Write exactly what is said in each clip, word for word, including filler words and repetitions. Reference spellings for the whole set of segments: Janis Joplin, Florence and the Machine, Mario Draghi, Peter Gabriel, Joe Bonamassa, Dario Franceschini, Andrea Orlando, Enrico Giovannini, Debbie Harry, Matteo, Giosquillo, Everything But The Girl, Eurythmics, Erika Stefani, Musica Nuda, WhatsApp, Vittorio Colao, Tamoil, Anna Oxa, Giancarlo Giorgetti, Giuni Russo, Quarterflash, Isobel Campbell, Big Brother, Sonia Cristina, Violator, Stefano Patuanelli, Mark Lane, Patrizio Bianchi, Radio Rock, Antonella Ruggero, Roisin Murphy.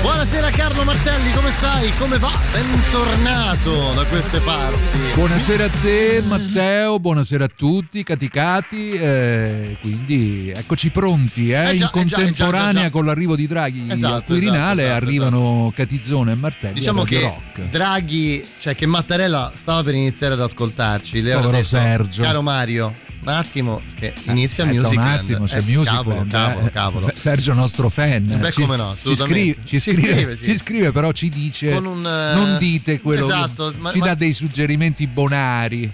Buonasera Carlo Martelli, come stai? Come va? Bentornato da queste parti. Buonasera a te Matteo, buonasera a tutti, caticati. Eh, quindi eccoci pronti, eh, eh già, in contemporanea eh già, eh già, eh già. Con l'arrivo di Draghi, esatto, al Quirinale, esatto, esatto, arrivano esatto. Catizzone e Martelli. Diciamo che Rock. Draghi, cioè che Mattarella stava per iniziare ad ascoltarci. Le Povero detto, Sergio. Caro Mario. Un attimo, che inizia il eh, music. Un attimo, c'è il eh, cavolo, cavolo, eh. cavolo. Sergio, nostro fan. Beh, ci, come no? Assolutamente. Ci scrive, ci scrive, ci scrive, sì. ci scrive però ci dice: Con un, uh, non dite quello. Esatto, che, ma, ci ma, dà dei suggerimenti bonari.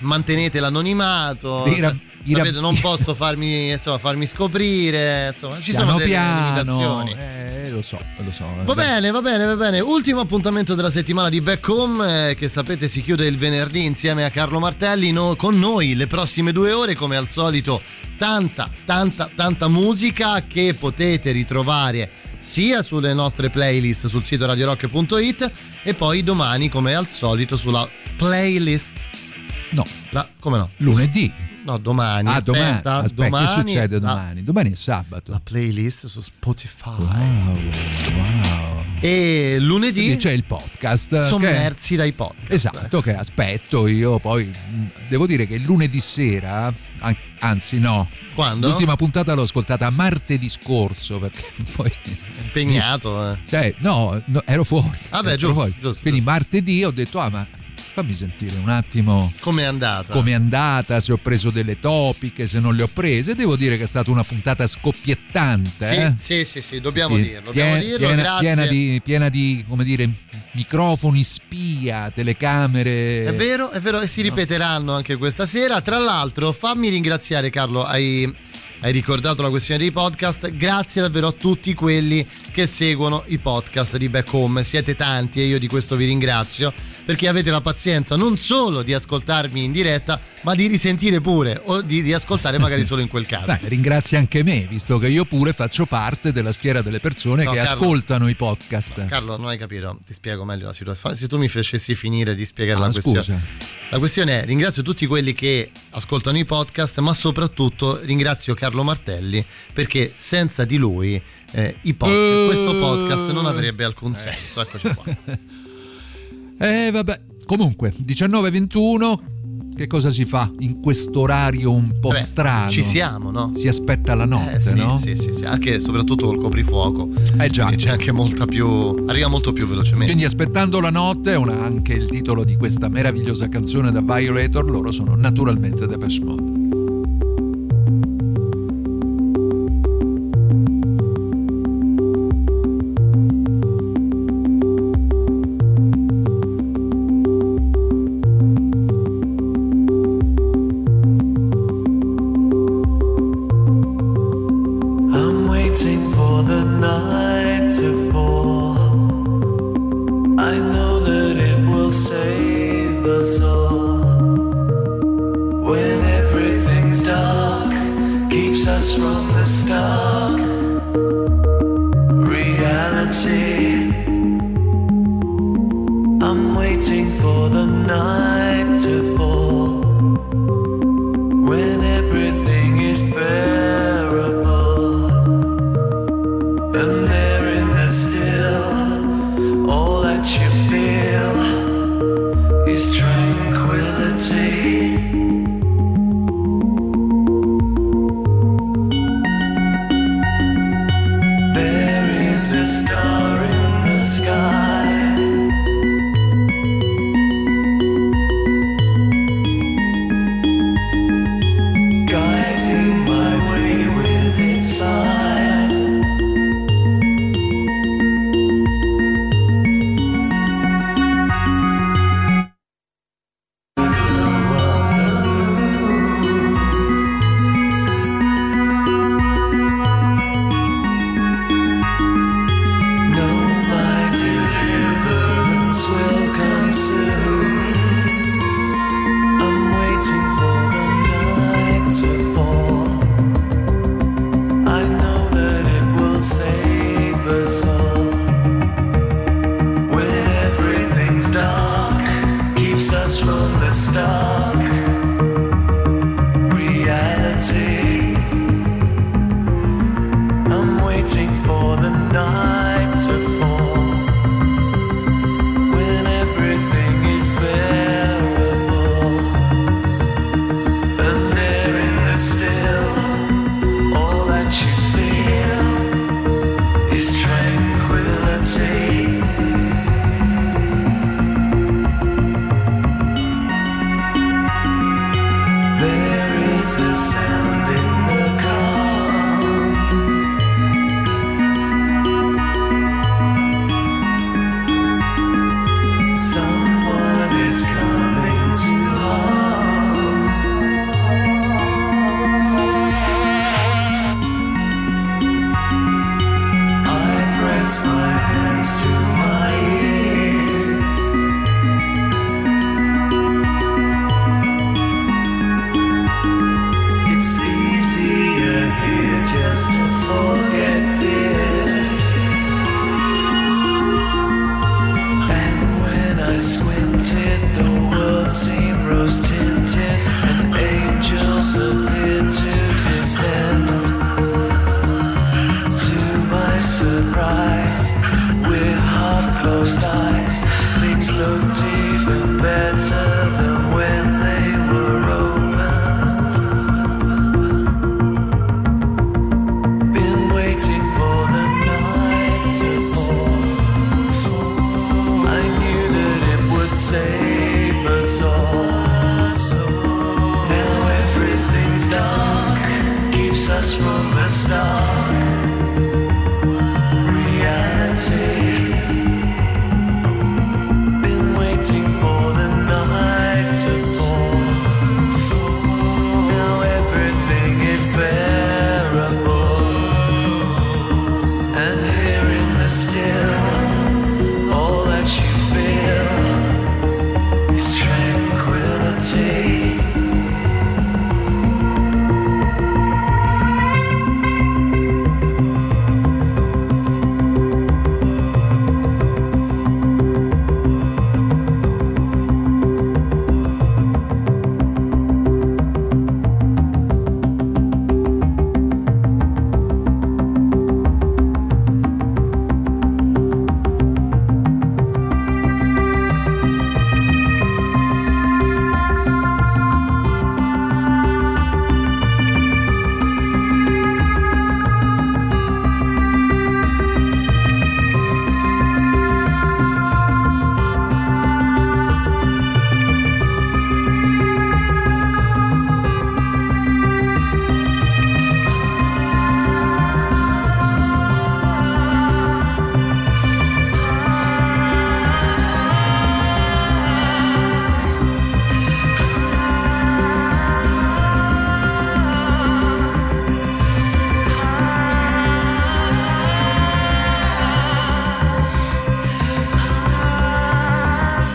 Mantenete l'anonimato. Era, sapete, era, non posso farmi, insomma, farmi scoprire. Insomma, ci piano sono delle piano, limitazioni. Eh, lo so, lo so. Va bene, va bene, va bene. Ultimo appuntamento della settimana di Back Home, eh, che sapete si chiude il venerdì insieme a Carlo Martelli. No, con noi le prossime due ore, come al solito, tanta, tanta, tanta musica che potete ritrovare sia sulle nostre playlist sul sito radio rock punto it e poi domani, come al solito, sulla playlist. No, la, come no? Lunedì. No, domani. Ah, aspetta, domani. Aspetta, domani. Che succede domani? La, domani è sabato. La playlist su Spotify. Wow, wow. E lunedì. Quindi c'è il podcast. Sommersi che... dai podcast. Esatto, che aspetto io. Poi devo dire che lunedì sera, anzi no. Quando? L'ultima puntata l'ho ascoltata martedì scorso perché poi... Impegnato. Eh. Cioè, no, no, ero fuori. Vabbè, ero giusto, fuori. Giusto. Quindi giusto. Martedì ho detto, ah ma... fammi sentire un attimo come è andata, come è andata, se ho preso delle topiche, se non le ho prese. Devo dire che è stata una puntata scoppiettante. Sì, eh? sì, sì, sì, dobbiamo sì, dirlo, dobbiamo piena, dirlo, piena, grazie. Piena di, piena di, come dire, microfoni spia, telecamere. È vero, è vero, e si ripeteranno anche questa sera. Tra l'altro, fammi ringraziare Carlo, hai... hai ricordato la questione dei podcast. Grazie davvero a tutti quelli che seguono i podcast di Back Home. Siete tanti e io di questo vi ringrazio, perché avete la pazienza non solo di ascoltarmi in diretta, ma di risentire pure, o di, di ascoltare magari solo in quel caso. Dai, ringrazio anche me, visto che io pure faccio parte della schiera delle persone no, che Carlo, ascoltano i podcast. No, Carlo, non hai capito, ti spiego meglio la situazione. Se tu mi facessi finire di spiegare ah, la scusa. questione. La questione è, ringrazio tutti quelli che ascoltano i podcast, ma soprattutto ringrazio Carlo Martelli, perché senza di lui eh, i pod- uh, questo podcast non avrebbe alcun senso. Eccoci qua. Eh vabbè, comunque diciannove e ventuno, che cosa si fa in questo orario un po' Beh, strano? Ci siamo, no? Si aspetta la notte, eh, sì, no? Sì, sì, sì, anche soprattutto col coprifuoco. Eh già. C'è anche molta più, arriva molto più velocemente. Quindi aspettando la notte, una, anche il titolo di questa meravigliosa canzone da Violator, loro sono naturalmente Depeche Mode. My way.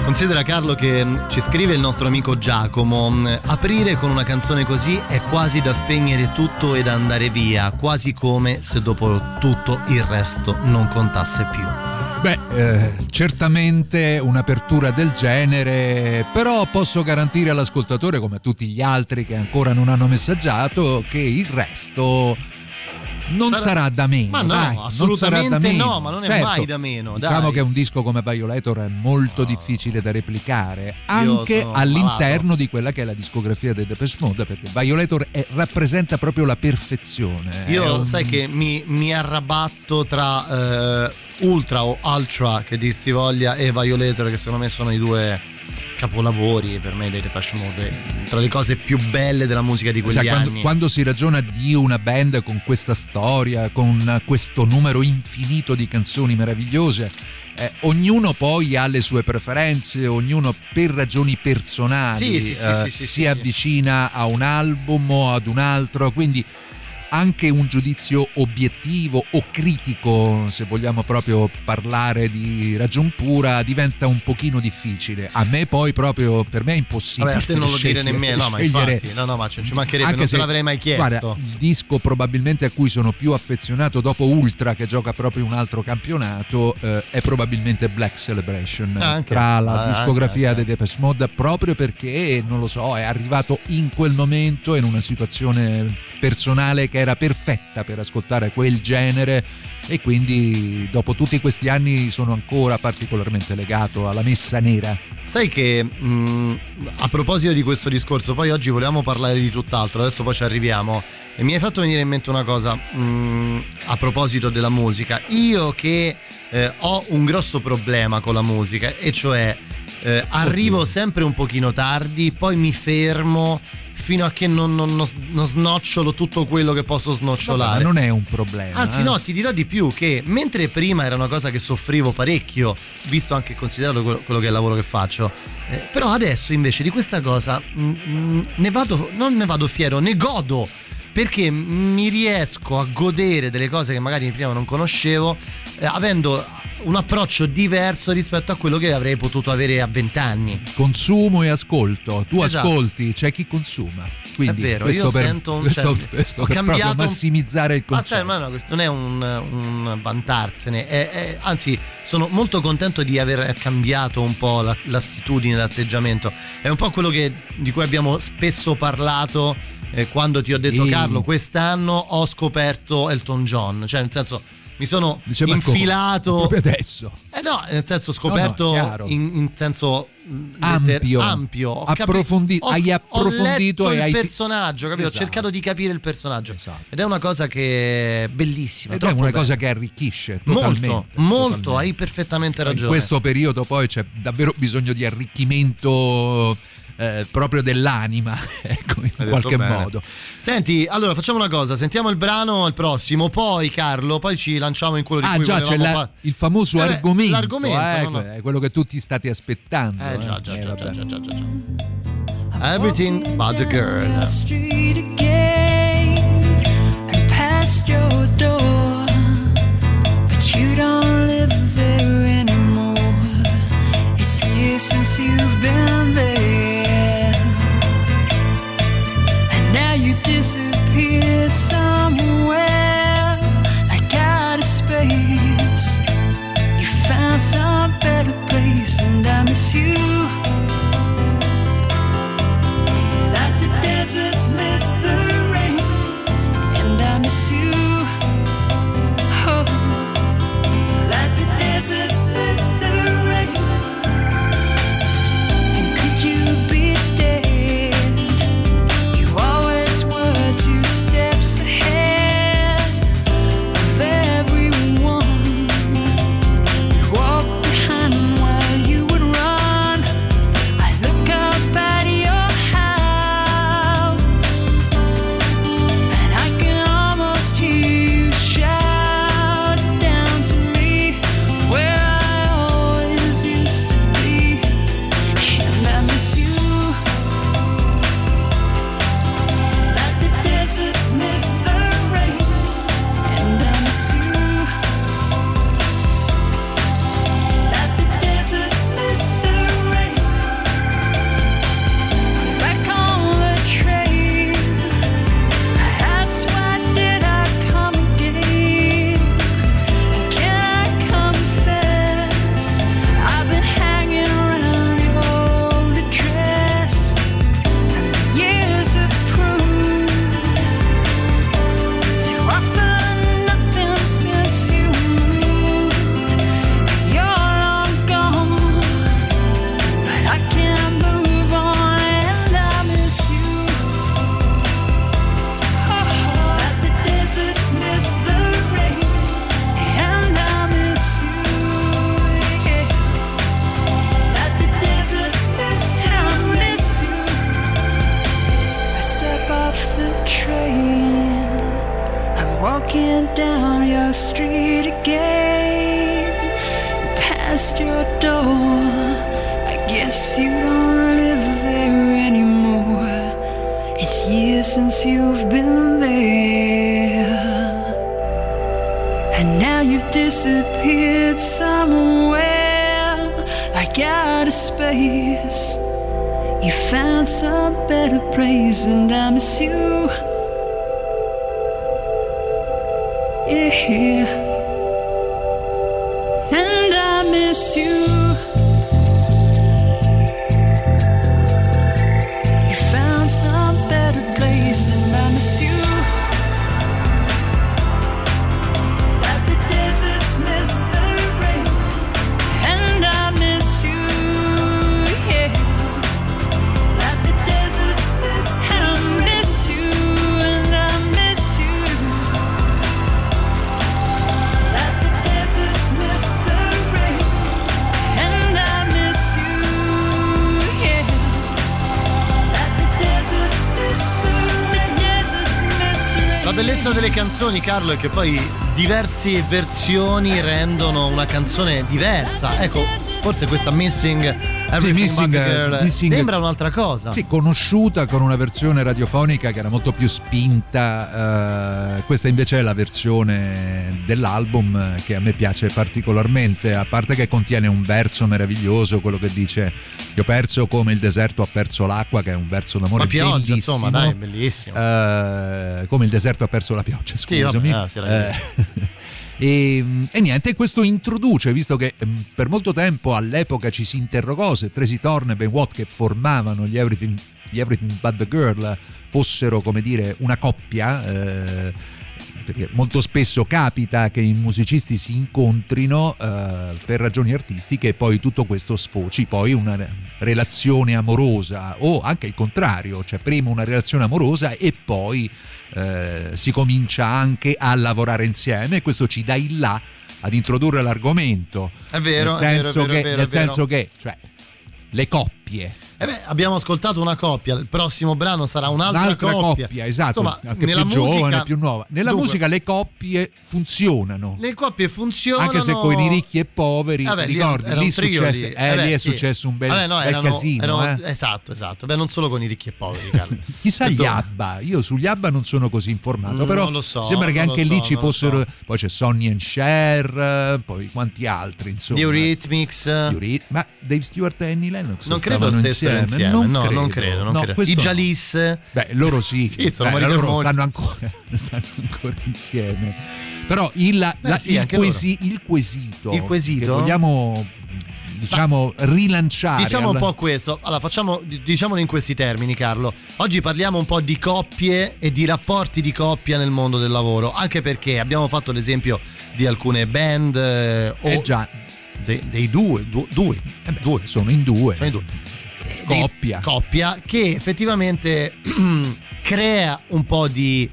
Considera, Carlo, che ci scrive il nostro amico Giacomo: aprire con una canzone così è quasi da spegnere tutto ed andare via, quasi come se dopo tutto il resto non contasse più. Beh, eh, certamente un'apertura del genere, però posso garantire all'ascoltatore, come a tutti gli altri che ancora non hanno messaggiato, che il resto non sarà, sarà da meno. Ma no, dai, assolutamente non sarà da meno. No, ma non è certo, mai da meno. Diciamo dai. Che un disco come Violator è molto no. difficile da replicare, anche all'interno malato. Di quella che è la discografia dei Depeche Mode, perché Violator è, rappresenta proprio la perfezione. Io un... sai che mi, mi arrabatto tra eh, Ultra o Ultra, che dir si voglia, e Violator, che secondo me sono i due capolavori per me dei Depeche Mode, tra le cose più belle della musica di quegli cioè, quando, anni. Quando si ragiona di una band con questa storia, con questo numero infinito di canzoni meravigliose, eh, ognuno poi ha le sue preferenze, ognuno per ragioni personali sì, sì, sì, eh, sì, sì, si sì, avvicina sì. a un album o ad un altro, quindi anche un giudizio obiettivo o critico, se vogliamo proprio parlare di ragion pura, diventa un pochino difficile. A me poi proprio, per me è impossibile. Vabbè, a te non lo dire nemmeno, no, ma infatti, no, no, ma ci mancherebbe, non se l'avrei mai chiesto. Guarda, il disco probabilmente a cui sono più affezionato dopo Ultra, che gioca proprio un altro campionato, eh, è probabilmente Black Celebration, anche, tra la anche, discografia anche. dei Depeche Mode, proprio perché, non lo so, è arrivato in quel momento, in una situazione personale che era perfetta per ascoltare quel genere, e quindi dopo tutti questi anni sono ancora particolarmente legato alla messa nera. Sai che mh, a proposito di questo discorso, poi oggi volevamo parlare di tutt'altro, adesso poi ci arriviamo, e mi hai fatto venire in mente una cosa mh, a proposito della musica. Io che eh, ho un grosso problema con la musica, e cioè eh, arrivo sempre un pochino tardi, poi mi fermo fino a che non, non, non snocciolo tutto quello che posso snocciolare. No, ma non è un problema. Anzi, eh. no, ti dirò di più, che mentre prima era una cosa che soffrivo parecchio, visto anche considerato quello, quello che è il lavoro che faccio, eh, però adesso invece di questa cosa mh, mh, ne vado, non ne vado fiero, ne godo, perché mi riesco a godere delle cose che magari prima non conoscevo, eh, avendo un approccio diverso rispetto a quello che avrei potuto avere a vent'anni. Consumo e ascolto. Tu esatto. ascolti, c'è chi consuma. Quindi è vero, io per, sento un questo, cioè, questo ho per cambiato massimizzare il consumo. Ma sai, ma no, questo non è un, un vantarsene, è, è, anzi, sono molto contento di aver cambiato un po' l'attitudine, l'atteggiamento. È un po' quello che, di cui abbiamo spesso parlato. Eh, quando ti ho detto e... Carlo, quest'anno ho scoperto Elton John, cioè nel senso mi sono Dice, infilato proprio adesso. Eh no, nel senso scoperto no, no, in, in senso ampio, ampio. Ho approfondi- capi- ho, hai approfondito ho letto e il hai... personaggio, capito? Esatto. Ho cercato di capire il personaggio, esatto. Ed è una cosa che è bellissima, ed è una bella. cosa che arricchisce totalmente, molto, molto totalmente. Hai perfettamente ragione. In questo periodo poi c'è davvero bisogno di arricchimento Eh, proprio dell'anima, ecco, in qualche bene. modo. Senti, allora facciamo una cosa, sentiamo il brano, il prossimo, poi Carlo, poi ci lanciamo in quello di ah, cui già, c'è la, par- il famoso eh beh, argomento, l'argomento, eh, no, no. quello che tutti state aspettando. Eh, eh. Già, già, eh, già, già, già, già, già, già. Everything But The Girl. And past your door, but you don't live there anymore. It's years since you've been there. You disappeared somewhere like out of space. You found some better place, and I miss you like the deserts miss the rain, and I miss you. Oh, like the deserts miss the rain. And could you be dead? Two steps ahead of everyone. You walk behind while you would run. I look up at your house, and I can almost hear you shout down to me where I always used to be, and I miss you. Deserts miss the rain, and I miss you. That the deserts miss the rain. Back on the train, that's why did I come again? Can I confess? I've been hanging around the old address, and the years have proved. Down your street again, past your door. I guess you don't live there anymore. It's years since you've been there, and now you've disappeared somewhere like out of space. You found some better place, and I miss you. Yeah, and I miss you. You found some better place, and I miss you. That the deserts miss the rain, and I miss you. Yeah, that the deserts miss the rain. La bellezza delle canzoni, Carlo, è che poi diverse versioni rendono una canzone diversa. Ecco, forse questa Missing Everything sì, Missing, But The Girl. Missing sembra un'altra cosa. Sì, conosciuta con una versione radiofonica che era molto più spinta, eh, questa invece è la versione dell'album che a me piace particolarmente, a parte che contiene un verso meraviglioso, quello che dice "Io ho perso come il deserto ha perso l'acqua", che è un verso d'amore, ma pioggia, bellissimo, insomma, dai, bellissimo, eh, come il deserto ha perso la pioggia, scusami, sì, vabbè, ah, sì, eh, E, e niente, questo introduce, visto che per molto tempo all'epoca ci si interrogò se Tracey Thorn e Ben Watt, che formavano gli Everything, gli Everything But The Girl, fossero, come dire, una coppia, eh, perché molto spesso capita che i musicisti si incontrino eh, per ragioni artistiche e poi tutto questo sfoci poi una relazione amorosa, o anche il contrario, cioè prima una relazione amorosa e poi Eh, si comincia anche a lavorare insieme, e questo ci dà il là ad introdurre l'argomento. È vero, nel senso è vero, è vero, che, è vero, nel è vero. senso che cioè, le coppie. Eh beh, abbiamo ascoltato una coppia, il prossimo brano sarà un'altra, un'altra coppia. coppia. Esatto, insomma, anche nella più musica, giovane, più nuova. Nella dunque, musica le coppie funzionano. Le coppie funzionano. Anche se con i ricchi e poveri, vabbè, ti ricordi, lì, lì, successo, lì. Eh, eh beh, lì è sì. successo un bel, vabbè, no, bel erano, casino. Erano, eh. Esatto, esatto. Beh, non solo con i ricchi e poveri. Chissà gli ABBA, io sugli ABBA non sono così informato, mm, però non lo so, sembra che anche so, lì ci fossero... So. Poi c'è Sonia and Cher, poi quanti altri, insomma. Eurythmics. Ma Dave Stewart e Annie Lennox non credo stesso. Insieme. Non no, credo. non credo, non no, credo. I Jalis, beh, loro sì, sì sono eh, loro stanno ancora, stanno ancora insieme. Però il, la, beh, sì, il, quesi, il quesito, il quesito, che vogliamo, diciamo, ma, rilanciare. Diciamo alla... un po' questo. Allora, facciamo, diciamolo in questi termini, Carlo. Oggi parliamo un po' di coppie e di rapporti di coppia nel mondo del lavoro, anche perché abbiamo fatto l'esempio di alcune band eh, o eh già. Dei, dei due, due, due, eh beh, due, sono in due. Sono in due. Coppia. coppia che effettivamente crea un po' di,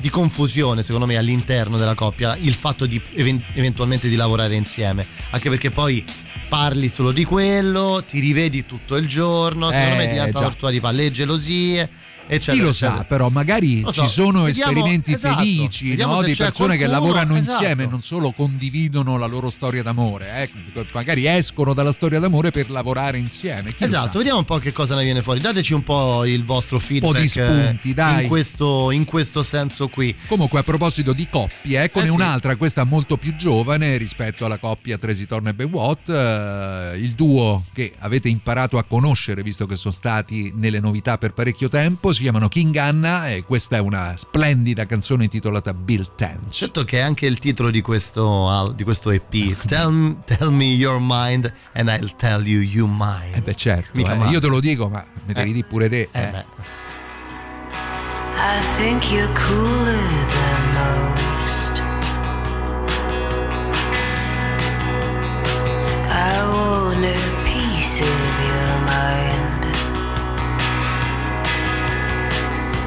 di confusione, secondo me, all'interno della coppia, il fatto di eventualmente di lavorare insieme, anche perché poi parli solo di quello, ti rivedi tutto il giorno, secondo eh, me diventa una tortura di palle, gelosie, eccetera. Chi lo eccetera. sa, però magari lo ci so. sono vediamo, esperimenti esatto. felici, no? Di persone qualcuno, che lavorano esatto. insieme e non solo condividono la loro storia d'amore, eh? Magari escono dalla storia d'amore per lavorare insieme. Chi esatto, vediamo un po' che cosa ne viene fuori. Dateci un po' il vostro feedback, un po' di spunti, dai. In, questo, in questo senso qui. Comunque, a proposito di coppie, eccone eh sì. un'altra, questa molto più giovane rispetto alla coppia Tracey Thorn e Ben Watt, eh, il duo che avete imparato a conoscere, visto che sono stati nelle novità per parecchio tempo. Si chiamano King Anna e questa è una splendida canzone intitolata Bill Tench. Certo che è anche il titolo di questo, di questo E P, tell, tell me your mind and I'll tell you you mine. Eh beh certo, eh, io te lo dico ma mi devi eh. dire pure te. Eh. Eh I think you're cooler than most, I want a piece of your mind,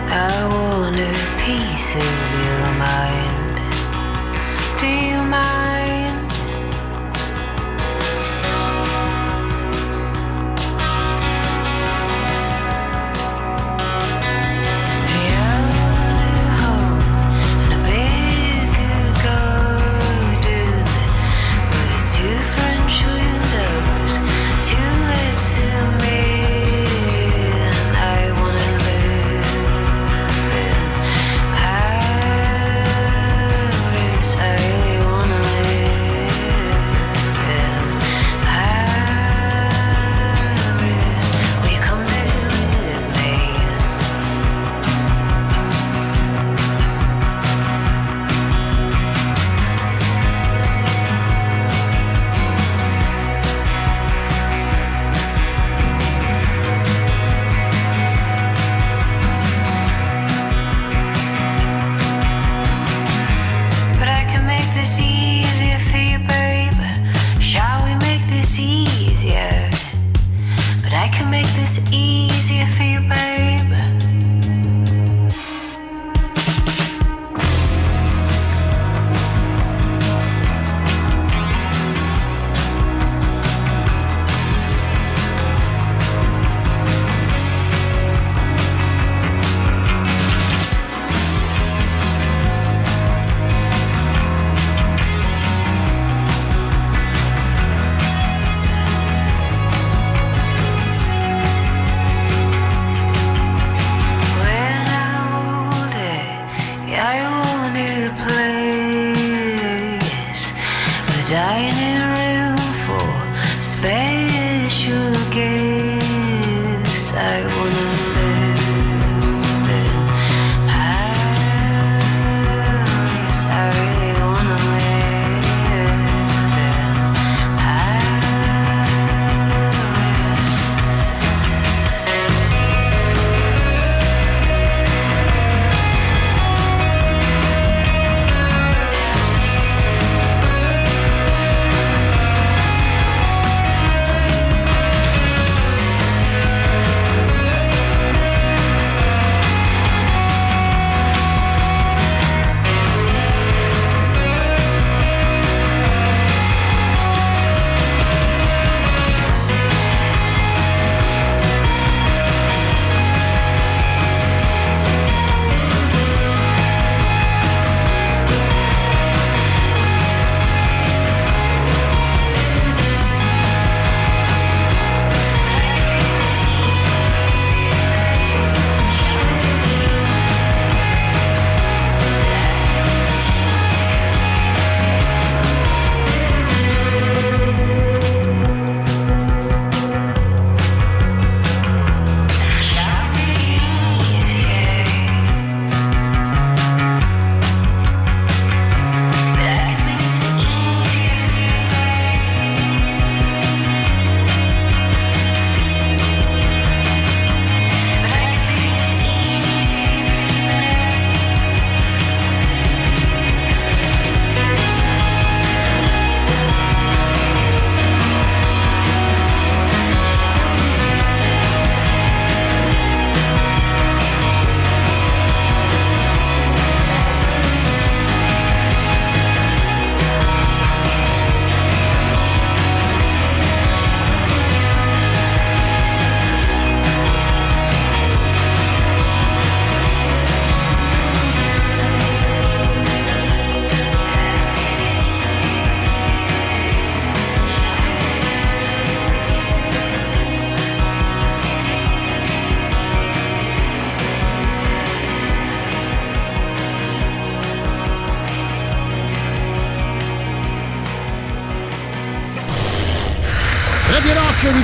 I want a piece of your mind. Do you mind? We own a home and a big garden with two French windows, two little maids. I wanna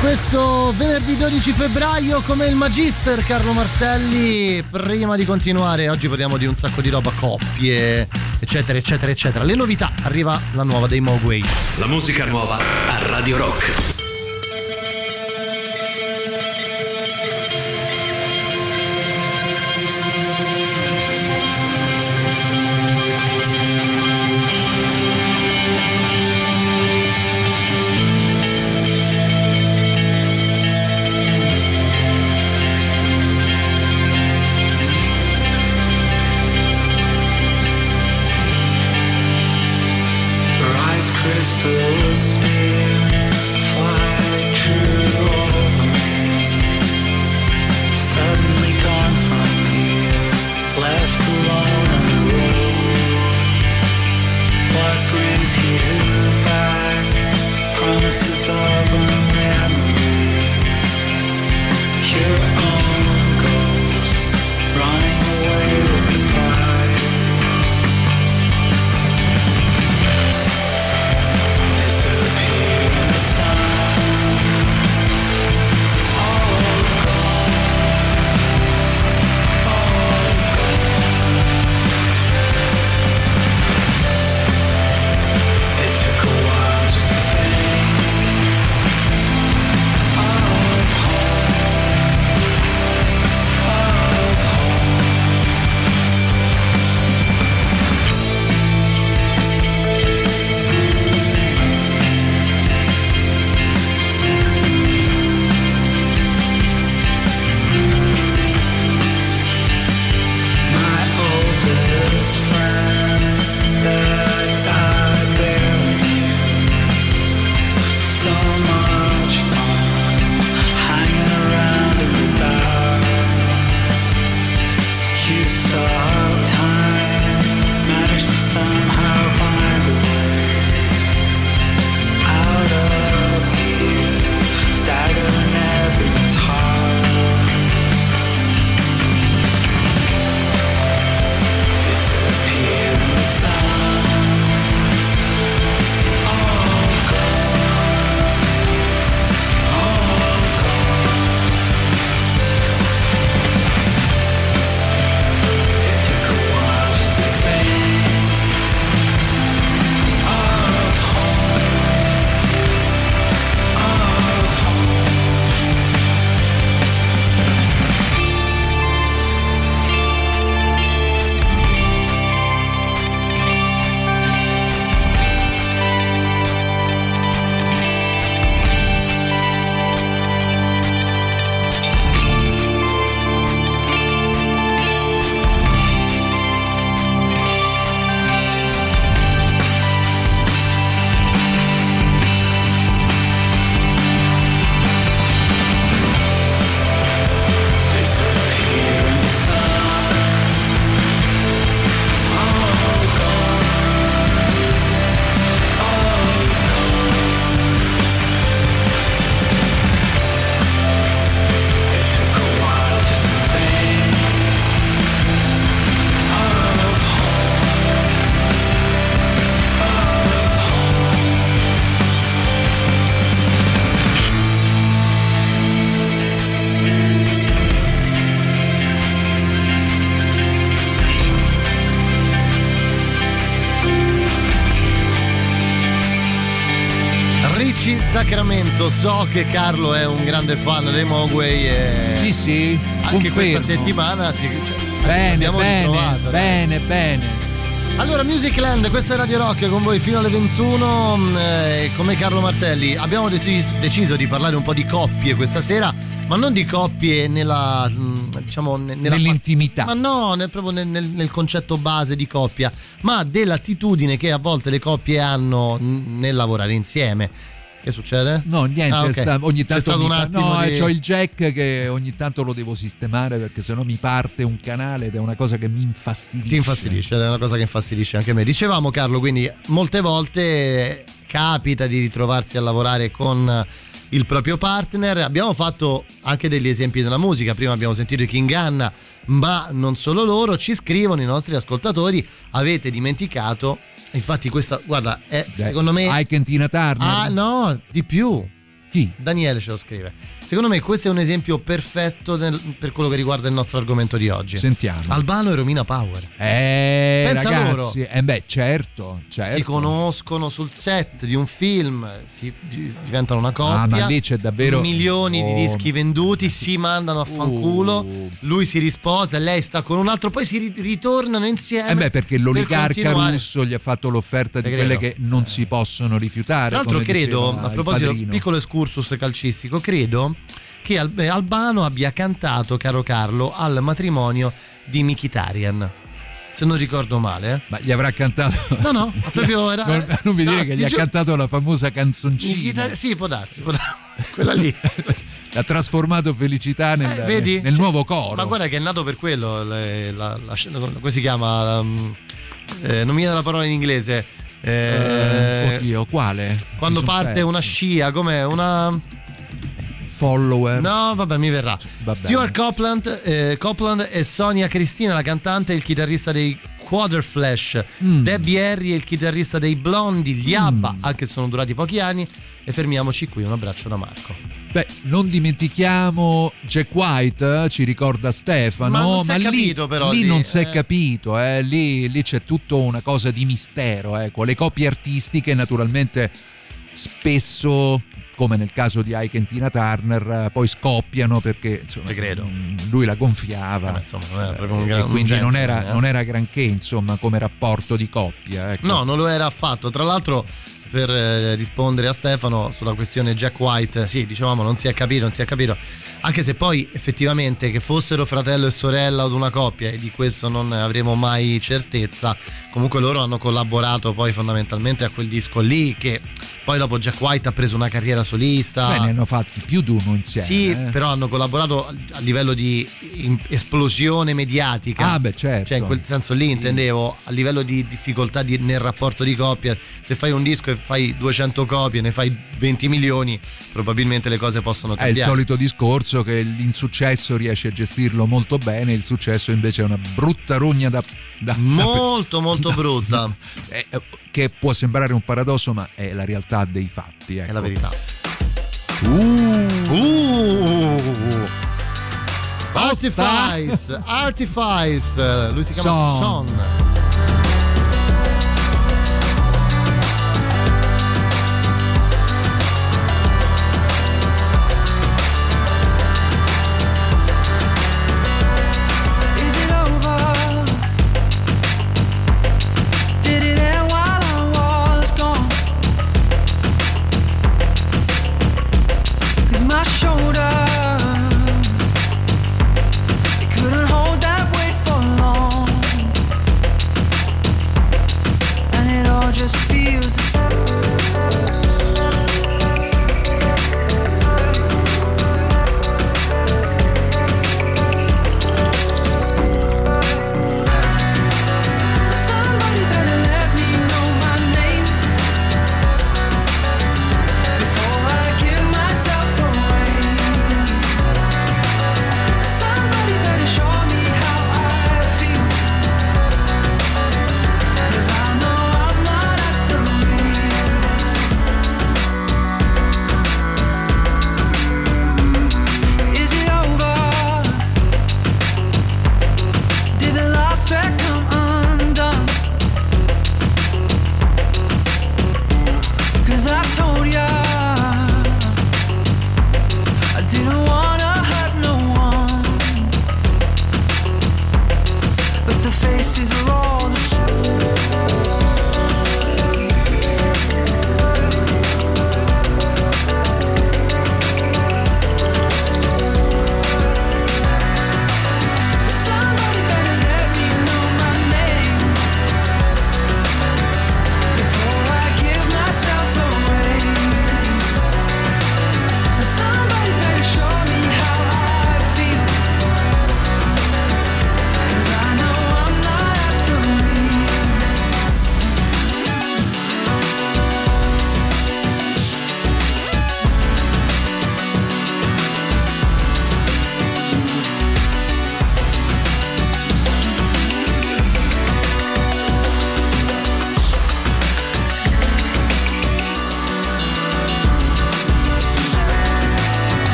questo venerdì dodici febbraio come il Magister Carlo Martelli. Prima di continuare, oggi parliamo di un sacco di roba, coppie, eccetera eccetera eccetera, le novità. Arriva la nuova dei Mogwai. La musica nuova a Radio Rock. Crystals spin, fly. Sacramento, so che Carlo è un grande fan dei Mogwai e sì sì anche confermo. Questa settimana sì, cioè, bene, abbiamo bene, ritrovato bene, no? bene. Allora, Musicland, questa è Radio Rock con voi fino alle ventuno, eh, come Carlo Martelli. Abbiamo decis- deciso di parlare un po' di coppie questa sera, ma non di coppie nella, diciamo, nella nell'intimità. Ma no, nel, proprio nel, nel, nel concetto base di coppia, ma dell'attitudine che a volte le coppie hanno nel lavorare insieme. Che succede? No, niente, ah, okay. sta, ogni tanto mi, un attimo no, di... c'ho il jack che ogni tanto lo devo sistemare perché sennò mi parte un canale ed è una cosa che mi infastidisce. Ti infastidisce, è una cosa che infastidisce anche me. Dicevamo, Carlo, quindi molte volte capita di ritrovarsi a lavorare con il proprio partner. Abbiamo fatto anche degli esempi della musica, prima abbiamo sentito i King Anna, ma non solo loro. Ci scrivono i nostri ascoltatori: avete dimenticato, infatti questa, guarda, è Dai, secondo me Ike and Tina Turner. Ah no, di più. Chi? Daniele ce lo scrive. Secondo me questo è un esempio perfetto del, per quello che riguarda il nostro argomento di oggi. Sentiamo. Albano e Romina Power. Eh, pensa ragazzi, loro. Eh beh, certo, certo. Si conoscono sul set di un film, si diventano una coppia. Ah, ma lì c'è davvero milioni oh. di dischi venduti, si mandano a fanculo. Uh. Lui si risposa, lei sta con un altro, poi si ritornano insieme. Eh beh, perché l'oligarca per russo gli ha fatto l'offerta Te di credo. quelle che non eh. si possono rifiutare. Tra l'altro credo, a proposito, piccolo escurso cursus calcistico, credo che Albano abbia cantato, caro Carlo, al matrimonio di Mkhitaryan, se non ricordo male. Eh. Ma gli avrà cantato? No, no, proprio era... Non, non mi dire no, che gli ha giu... cantato la famosa canzoncina. Mkhitar... Sì, può darsi, può darsi. Quella lì. L'ha trasformato felicità nel, eh, vedi? nel nuovo coro. Ma guarda che è nato per quello, la, la, la, come si chiama? Eh, non mi viene la parola in inglese. Eh, oddio, quale? Quando parte perso. una scia, com'è? Una follower? No, vabbè, mi verrà. Va Stewart Copland, eh, Copland e Sonia Cristina, la cantante e il chitarrista dei Quarterflash, mm. Debbie Harry, il chitarrista dei Blondie, gli mm. ABBA, anche se sono durati pochi anni. E fermiamoci qui, un abbraccio da Marco. Beh, non dimentichiamo Jack White, ci ricorda Stefano. Ma non si è capito lì, però. Lì, lì non eh. si è capito, eh. lì, lì c'è tutta una cosa di mistero. Ecco. Le coppie artistiche naturalmente spesso, come nel caso di Ike and Tina Turner, poi scoppiano perché insomma, credo. lui la gonfiava, eh, insomma, non era proprio un gran, quindi un non, era, eh. non era granché insomma come rapporto di coppia, ecco. No, non lo era affatto. Tra l'altro, per eh, rispondere a Stefano sulla questione Jack White, sì, dicevamo non si è capito, non si è capito, anche se poi effettivamente che fossero fratello e sorella o una coppia, e di questo non avremo mai certezza, comunque loro hanno collaborato poi fondamentalmente a quel disco lì, che poi dopo Jack White ha preso una carriera solista. Beh, ne hanno fatti più di uno insieme. Sì, eh. però hanno collaborato a livello di esplosione mediatica. Ah beh, certo. Cioè in quel senso lì intendevo, a livello di difficoltà di, nel rapporto di coppia. Se fai un disco e fai duecento copie, ne fai venti milioni, probabilmente le cose possono cambiare. È il solito discorso che l'insuccesso riesce a gestirlo molto bene, il successo invece è una brutta rogna da... da molto, da, molto da, brutta. Eh, che può sembrare un paradosso, ma è la realtà dei fatti, ecco. È la verità. Uh. Uh. Artifice, Artifice, lui si chiama Son. Son.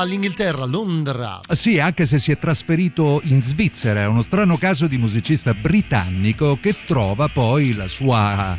all'Inghilterra, Londra. Sì, anche se si è trasferito in Svizzera, è uno strano caso di musicista britannico che trova poi la sua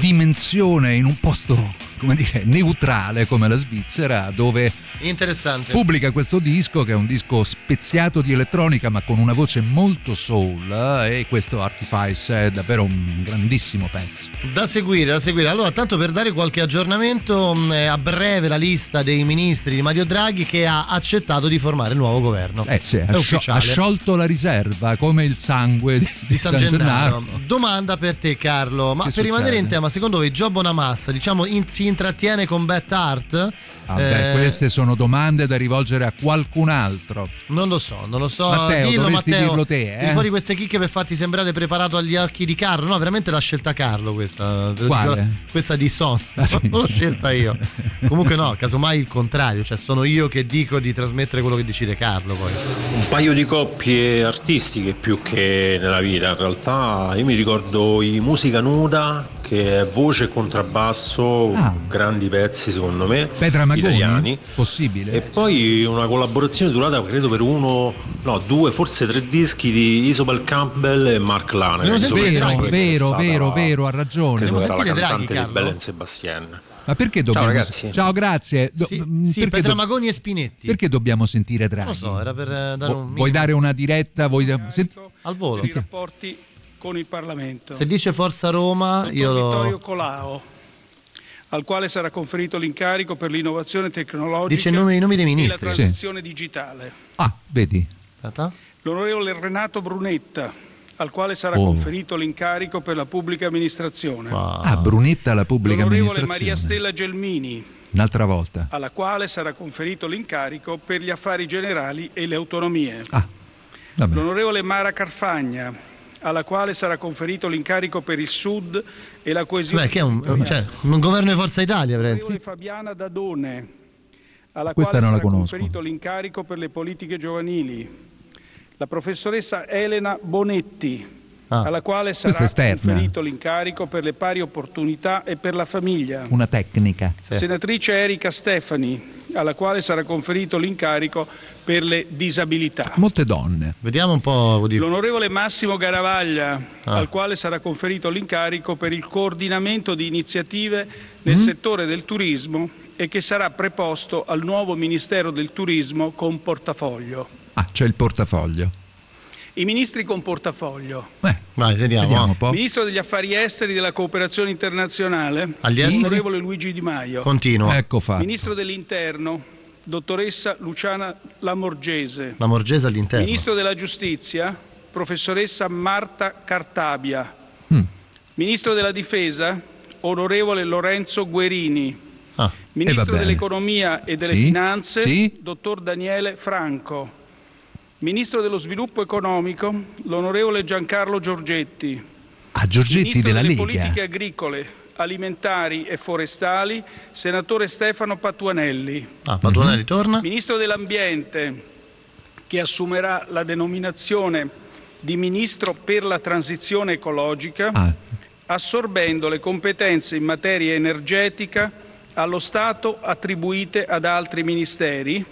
dimensione in un posto, come dire, neutrale come la Svizzera, dove interessante pubblica questo disco che è un disco speziato di elettronica ma con una voce molto soul, e questo Artifice è davvero un grandissimo pezzo da seguire, da seguire. Allora, tanto per dare qualche aggiornamento, a breve la lista dei ministri di Mario Draghi che ha accettato di formare il nuovo governo. Eh sì, è ufficiale. Ha sciolto la riserva come il sangue di, di San, San Gennaro. Gennaro. Domanda per te, Carlo, ma che per succede? Rimanere in tema, secondo voi Joe Bonamassa, diciamo, in intrattiene con Beth Hart? Ah beh, eh, queste sono domande da rivolgere a qualcun altro. Non lo so, non lo so. Matteo, dillo, dovresti Matteo, dirlo te. Eh? Ti fuori queste chicche per farti sembrare preparato agli occhi di Carlo. No, veramente l'ha scelta Carlo questa. Quale? Questa di Son. Ah, sì. Non l'ho scelta io. Comunque no, casomai il contrario. Cioè sono io che dico di trasmettere quello che decide Carlo poi. Un paio di coppie artistiche più che nella vita. In realtà io mi ricordo i Musica Nuda, che è voce e contrabbasso, ah. grandi pezzi secondo me. Petra Magoni, possibile. E poi una collaborazione durata credo per uno, no, due, forse tre dischi di Isobel Campbell e Mark Lane. Vero, Draghi, vero, stata, vero, vero, ha ragione. Devo sentire Draghi, Carlo. Belen Sebastian. Ma perché dobbiamo? Ciao ragazzi. Ciao, grazie. Do... Sì, sì, perché Petra do... Magoni e Spinetti. Perché dobbiamo sentire Draghi? Non so, era per dare Vo- un. Vuoi dare una diretta? Vuoi Senti... al volo? I rapporti con il Parlamento. Se dice Forza Roma, Tutto io lo. Vittorio Colao, al quale sarà conferito l'incarico per l'innovazione tecnologica. Dice nome, i nomi dei ministri. E la transizione sì. digitale. Ah, vedi. L'onorevole Renato Brunetta, al quale sarà oh. conferito l'incarico per la pubblica amministrazione. Wow. Ah, Brunetta alla pubblica l'onorevole amministrazione. L'onorevole Maria Stella Gelmini, un'altra volta, alla quale sarà conferito l'incarico per gli affari generali e le autonomie. Ah, vabbè. L'onorevole Mara Carfagna, alla quale sarà conferito l'incarico per il Sud e la coesione. Beh, che è un, cioè, un governo di Forza Italia, sì. Fabiana Dadone, alla Questa quale non sarà la conosco. Conferito l'incarico per le politiche giovanili. La professoressa Elena Bonetti, ah, alla quale sarà conferito l'incarico per le pari opportunità e per la famiglia. Una tecnica. Sì. Senatrice Erika Stefani, alla quale sarà conferito l'incarico per le disabilità. Molte donne. Vediamo un po'. L'onorevole Massimo Garavaglia, ah. al quale sarà conferito l'incarico per il coordinamento di iniziative nel mm. settore del turismo e che sarà preposto al nuovo Ministero del Turismo con portafoglio. Ah, c'è il portafoglio. I ministri con portafoglio. Beh, vai, sediamo, vediamo un po'. Ministro degli affari esteri e della cooperazione internazionale, l'onorevole Luigi Di Maio. Continua. Ecco fatto. Ministro dell'interno, dottoressa Luciana Lamorgese. Lamorgese all'interno. Ministro della giustizia, professoressa Marta Cartabia. Mm. Ministro della difesa, onorevole Lorenzo Guerini. Ah, Ministro eh dell'economia e delle sì? finanze, sì? dottor Daniele Franco. Ministro dello sviluppo economico, l'onorevole Giancarlo Giorgetti. A Giorgetti Ministro della delle Lega. Politiche agricole, alimentari e forestali, senatore Stefano Patuanelli. Ah, Patuanelli mm-hmm. torna. Ministro dell'ambiente, che assumerà la denominazione di Ministro per la transizione ecologica, ah. assorbendo le competenze in materia energetica allo Stato attribuite ad altri ministeri,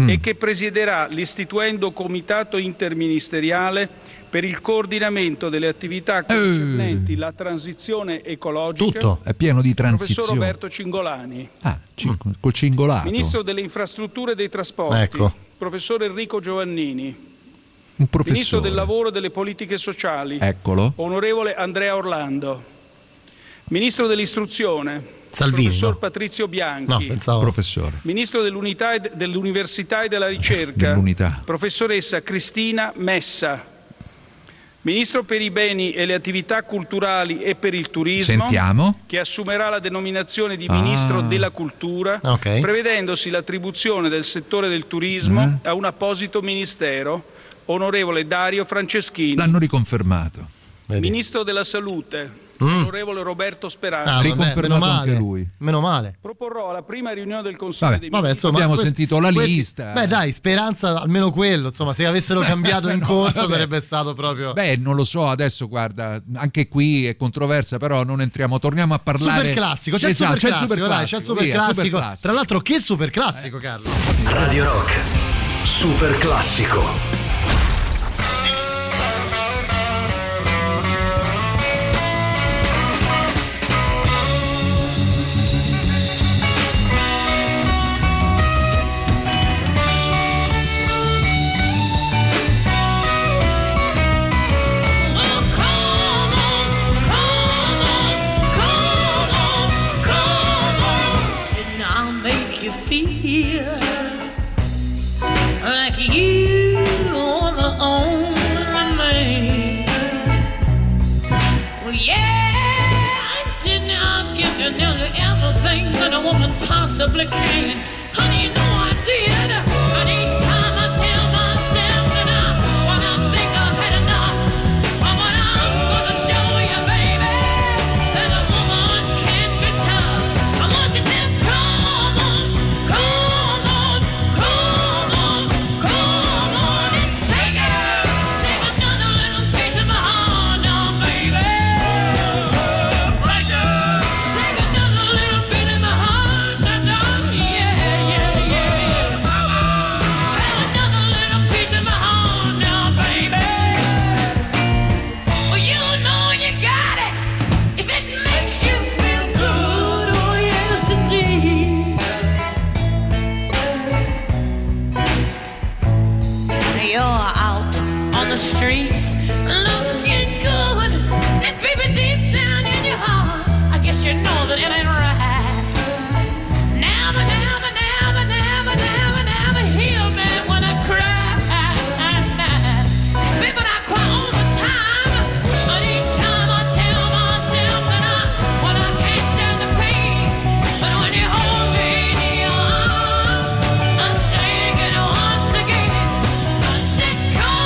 e che presiederà l'istituendo comitato interministeriale per il coordinamento delle attività concernenti eh. la transizione ecologica. Tutto è pieno di transizione. Professor Roberto Cingolani. Ah, cin- col Cingolato. Ministro delle infrastrutture e dei trasporti. Ecco. Professor Enrico Giovannini. Un professore. Ministro del lavoro e delle politiche sociali. Eccolo. Onorevole Andrea Orlando. Ministro dell'istruzione. Salvini, professor no. Patrizio Bianchi. No, pensavo professore. Ministro dell'unità e dell'università e della ricerca. Dell'unità. Professoressa Cristina Messa. Ministro per i beni e le attività culturali e per il turismo. Sentiamo. Che assumerà la denominazione di Ministro ah. della Cultura, okay. prevedendosi l'attribuzione del settore del turismo mm. a un apposito ministero, onorevole Dario Franceschini. L'hanno riconfermato. Vedi. Ministro della Salute, mm. onorevole Roberto Speranza. Ah, vabbè, meno male, anche lui. Meno male. Proporrò alla prima riunione del Consiglio vabbè, dei vabbè, Ministri. Insomma, abbiamo questi, sentito la questi, lista. Beh, dai, Speranza, almeno quello. Insomma, se avessero cambiato in no, corso vabbè. sarebbe stato proprio. Beh, non lo so. Adesso, guarda, anche qui è controversa, però non entriamo. Torniamo a parlare. Super classico. C'è, esatto, super classico, c'è il super classico. Dai, c'è il super, via, classico. super classico. Tra l'altro, che super classico, eh. Carlo? Radio Rock, super classico. Possibly can. Honey, you know I did. But each time I tell myself that I, when I think I've had enough, but what I'm gonna show you, baby, that a woman can't be tough. I want you to come on, come on, come on, come on and take it. Take another little piece of my heart, oh, baby. Take another little piece of my heart. Streets looking good, and baby, deep down in your heart, I guess you know that it ain't right. Now, but now, but now, but now, but now, but now, but heal me when I cry. Baby, but I cry all the time, but each time I tell myself that I, when I can't stand the pain, but when you hold me in your arms, I'm saying it once again. I said, come on.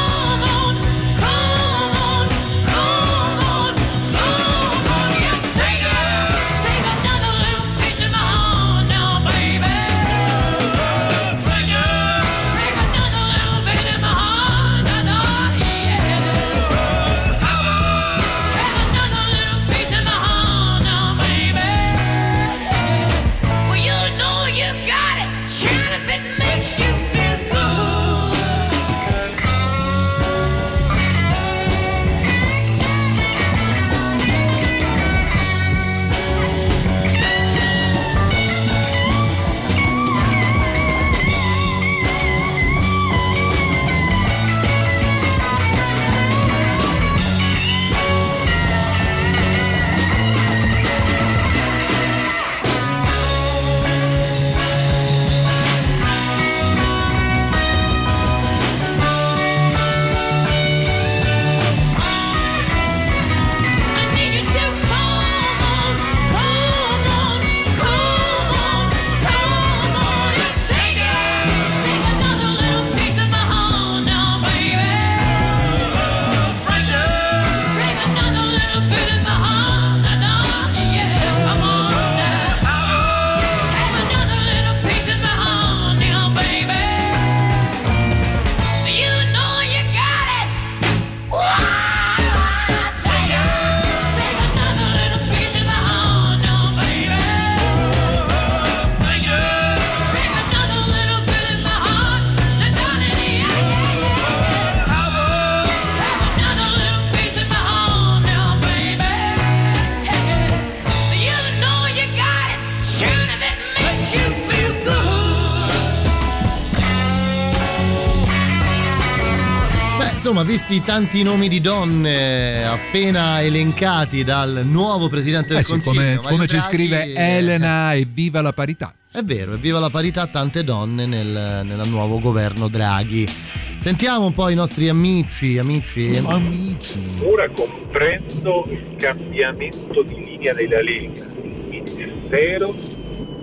Insomma, visti tanti nomi di donne appena elencati dal nuovo presidente del eh sì, Consiglio, come, Mario come Draghi, ci scrive Elena, eh, evviva la parità. È vero, evviva la parità, tante donne nel, nel nuovo governo Draghi. Sentiamo un po' i nostri amici, amici, amici. Ora comprendo il cambiamento di linea della Lega, il Ministero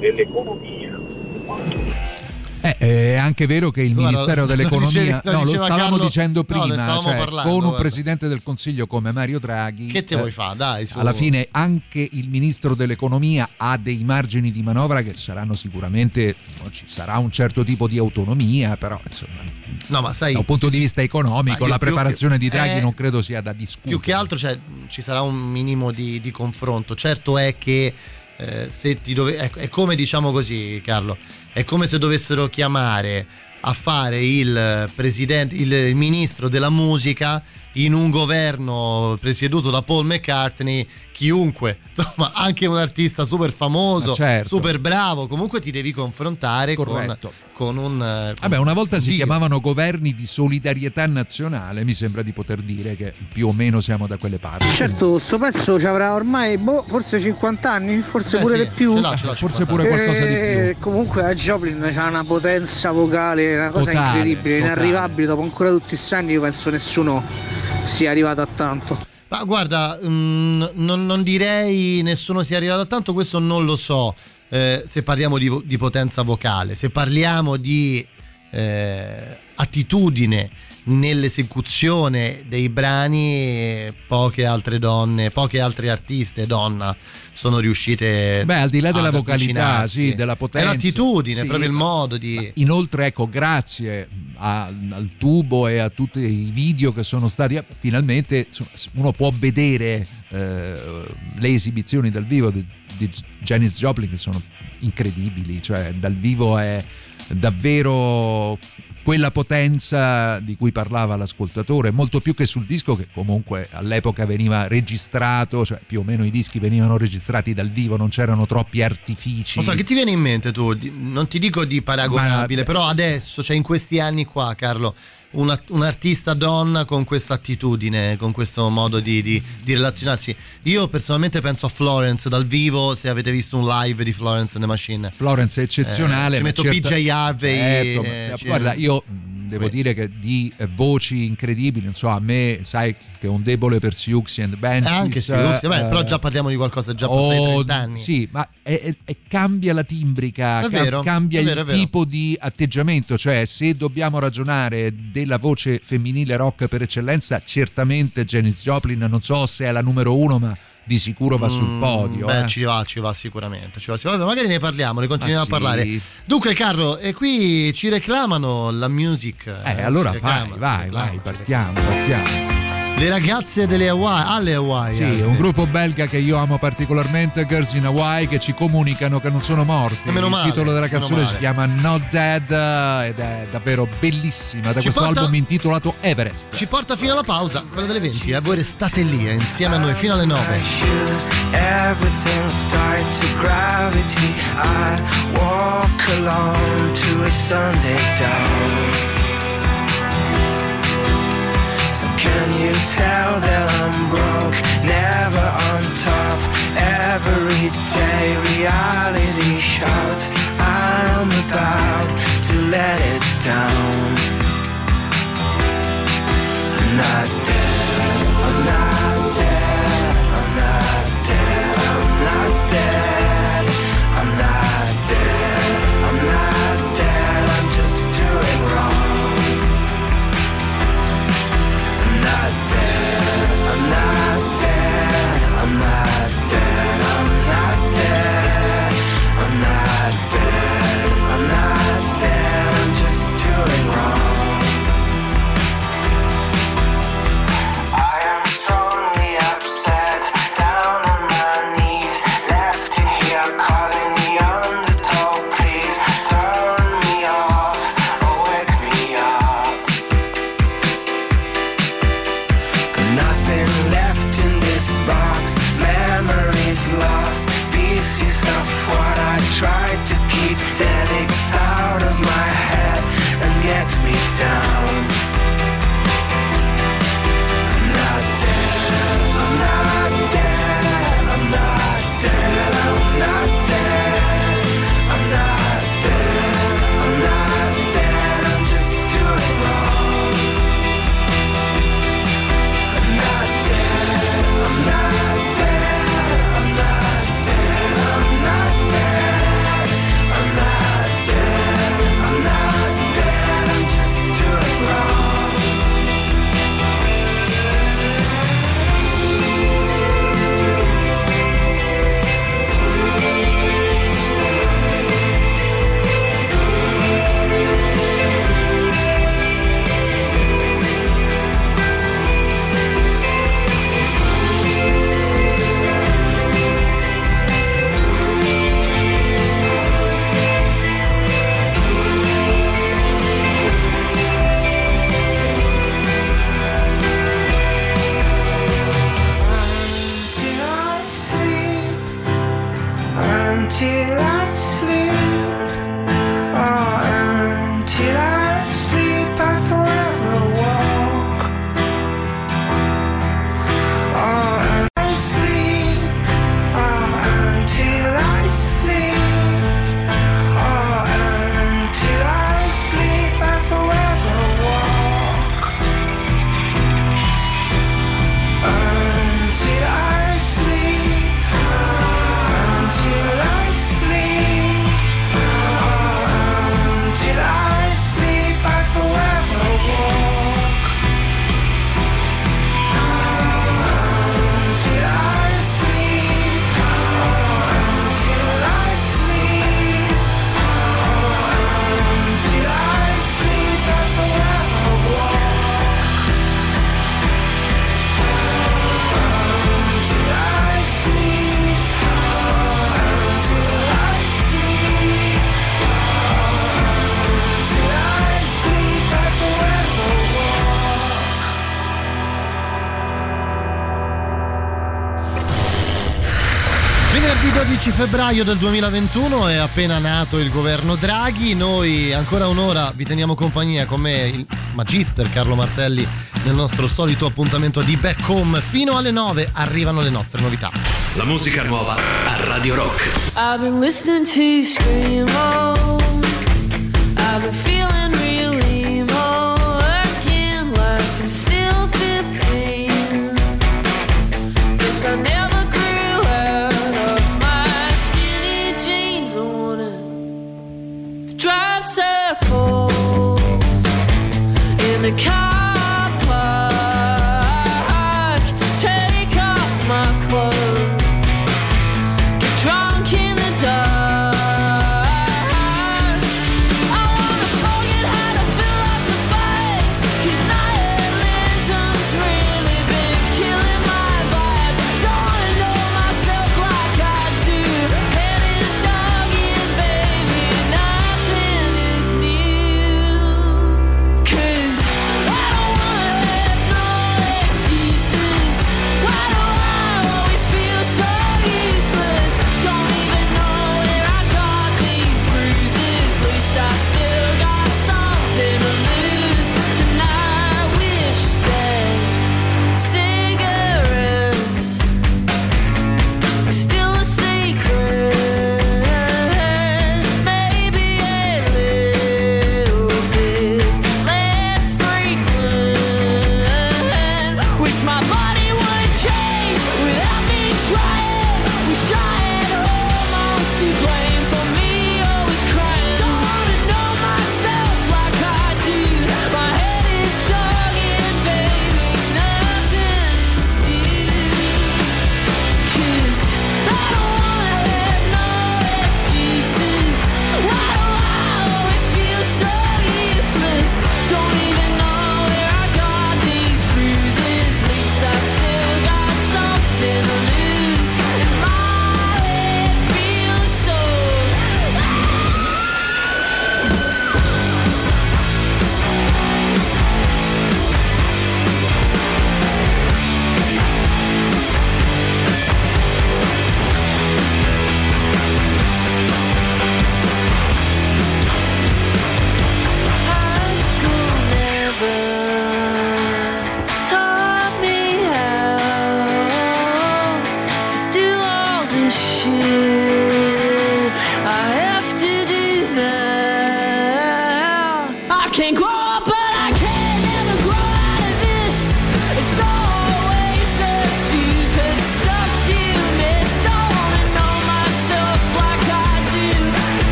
dell'Economia. Eh, è anche vero che il Ministero dell'Economia, lo, dicevi, lo, no, lo stavamo Carlo, dicendo prima, no, cioè, parlando, con un guarda. presidente del Consiglio come Mario Draghi, che te vuoi eh, fare? Dai, su. Alla fine anche il Ministro dell'Economia ha dei margini di manovra che saranno sicuramente, no, ci sarà un certo tipo di autonomia, però insomma. No, ma sai, da un punto di vista economico la preparazione più, di Draghi eh, non credo sia da discutere. Più che altro, cioè, ci sarà un minimo di, di confronto. Certo è che eh, se ti dove, è, è come, diciamo così, Carlo, è come se dovessero chiamare a fare il presidente, il, il ministro della musica in un governo presieduto da Paul McCartney, chiunque, insomma, anche un artista super famoso, certo, super bravo, comunque ti devi confrontare con, con un con vabbè, una volta si dire. chiamavano governi di solidarietà nazionale, mi sembra di poter dire che più o meno siamo da quelle parti. Certo, sto pezzo ci avrà ormai boh, forse cinquanta anni, forse eh pure sì, di più, ce l'ha, ce l'ha forse pure qualcosa e... di più. Comunque la Joplin c'ha una potenza vocale, una cosa totale, incredibile, totale. inarrivabile, dopo ancora tutti questi anni io penso nessuno sia arrivato a tanto. Ma guarda, mh, non, non direi nessuno sia arrivato a tanto, questo non lo so, eh, se parliamo di, di potenza vocale, se parliamo di eh, attitudine nell'esecuzione dei brani, poche altre donne, poche altre artiste donna sono riuscite. Beh, al di là della vocalità, sì, della potenza, è l'attitudine, sì, proprio il modo di. Inoltre, ecco, grazie a, al tubo e a tutti i video che sono stati, finalmente uno può vedere eh, le esibizioni dal vivo di, di Janis Joplin, che sono incredibili, cioè dal vivo è davvero quella potenza di cui parlava l'ascoltatore, molto più che sul disco, che comunque all'epoca veniva registrato, cioè più o meno i dischi venivano registrati dal vivo, non c'erano troppi artifici. Lo so, che ti viene in mente tu? Non ti dico di paragonabile, ma però adesso, cioè in questi anni qua, Carlo, una, un'artista donna con questa attitudine, con questo modo di, di, di relazionarsi. Io personalmente penso a Florence dal vivo, se avete visto un live di Florence and the Machine. Florence è eccezionale. Eh, ci metto certo, P J Harvey. Certo, eh, guarda, io devo dire che di voci incredibili, non so, a me, sai che è un debole per Siouxsie and the Banshees. Anche Siouxsie, eh, però già parliamo di qualcosa già passati oh, trenta anni. Sì, ma è, è, cambia la timbrica, è vero, cambia è vero, il è vero. tipo di atteggiamento, cioè se dobbiamo ragionare della voce femminile rock per eccellenza, certamente Janis Joplin, non so se è la numero uno, ma di sicuro va sul podio. Mm, beh, eh. ci va, ci va sicuramente. Ci va, ci va. Magari ne parliamo, ne continuiamo ah, sì. a parlare. Dunque, Carlo, e qui ci reclamano la music. Eh, eh allora reclamano, vai, reclamano, vai, vai, partiamo, partiamo. Le ragazze delle Hawaii, alle Hawaii. Sì, anzi, un gruppo belga che io amo particolarmente, Girls in Hawaii, che ci comunicano che non sono morti. Male, il titolo della canzone si chiama Not Dead ed è davvero bellissima, da ci questo porta, album intitolato Everest. Ci porta fino alla pausa, quella delle venti, e eh, voi restate lì eh, insieme a noi fino alle nove. Everything starts to gravity. I walk along to a Sunday down. Can you tell that I'm broke? Never on top. Every day reality shouts. I'm about to let it down. I'm not dead. I'm not dead. I'm not dead. I'm not dead. I'm not dead. I'm not dead. I'm just doing wrong. I'm not dead, I'm not dead, I'm not dead. until I sleep. Oh, until I sleep I forever walk. Oh, until I sleep. Oh, until I sleep. Oh, until I sleep I forever walk. Until I sleep. Until I sleep. Until I sleep I forever walk. Until I sleep. Until I sleep. Until I sleep I forever walk. Until I sleep. Until I sleep. Until I sleep I forever walk. Venerdì dodici febbraio del duemilaventuno è appena nato il governo Draghi. Noi ancora un'ora vi teniamo compagnia, con me il magister Carlo Martelli nel nostro solito appuntamento di Back Home. Fino alle nove arrivano le nostre novità. La musica nuova a Radio Rock. I've been listening to you scream, oh. I've been feeling really emo again, like I'm still fifteen. Guess I never grew out of my skinny jeans. I wanna drive circles in the car park, take off my clothes, get drunk in the dark. I wanna forget how to philosophize, 'cause nihilism's really been killing my vibe. Don't wanna know myself like I do. Head is dogging, baby, nothing is new. 'Cause I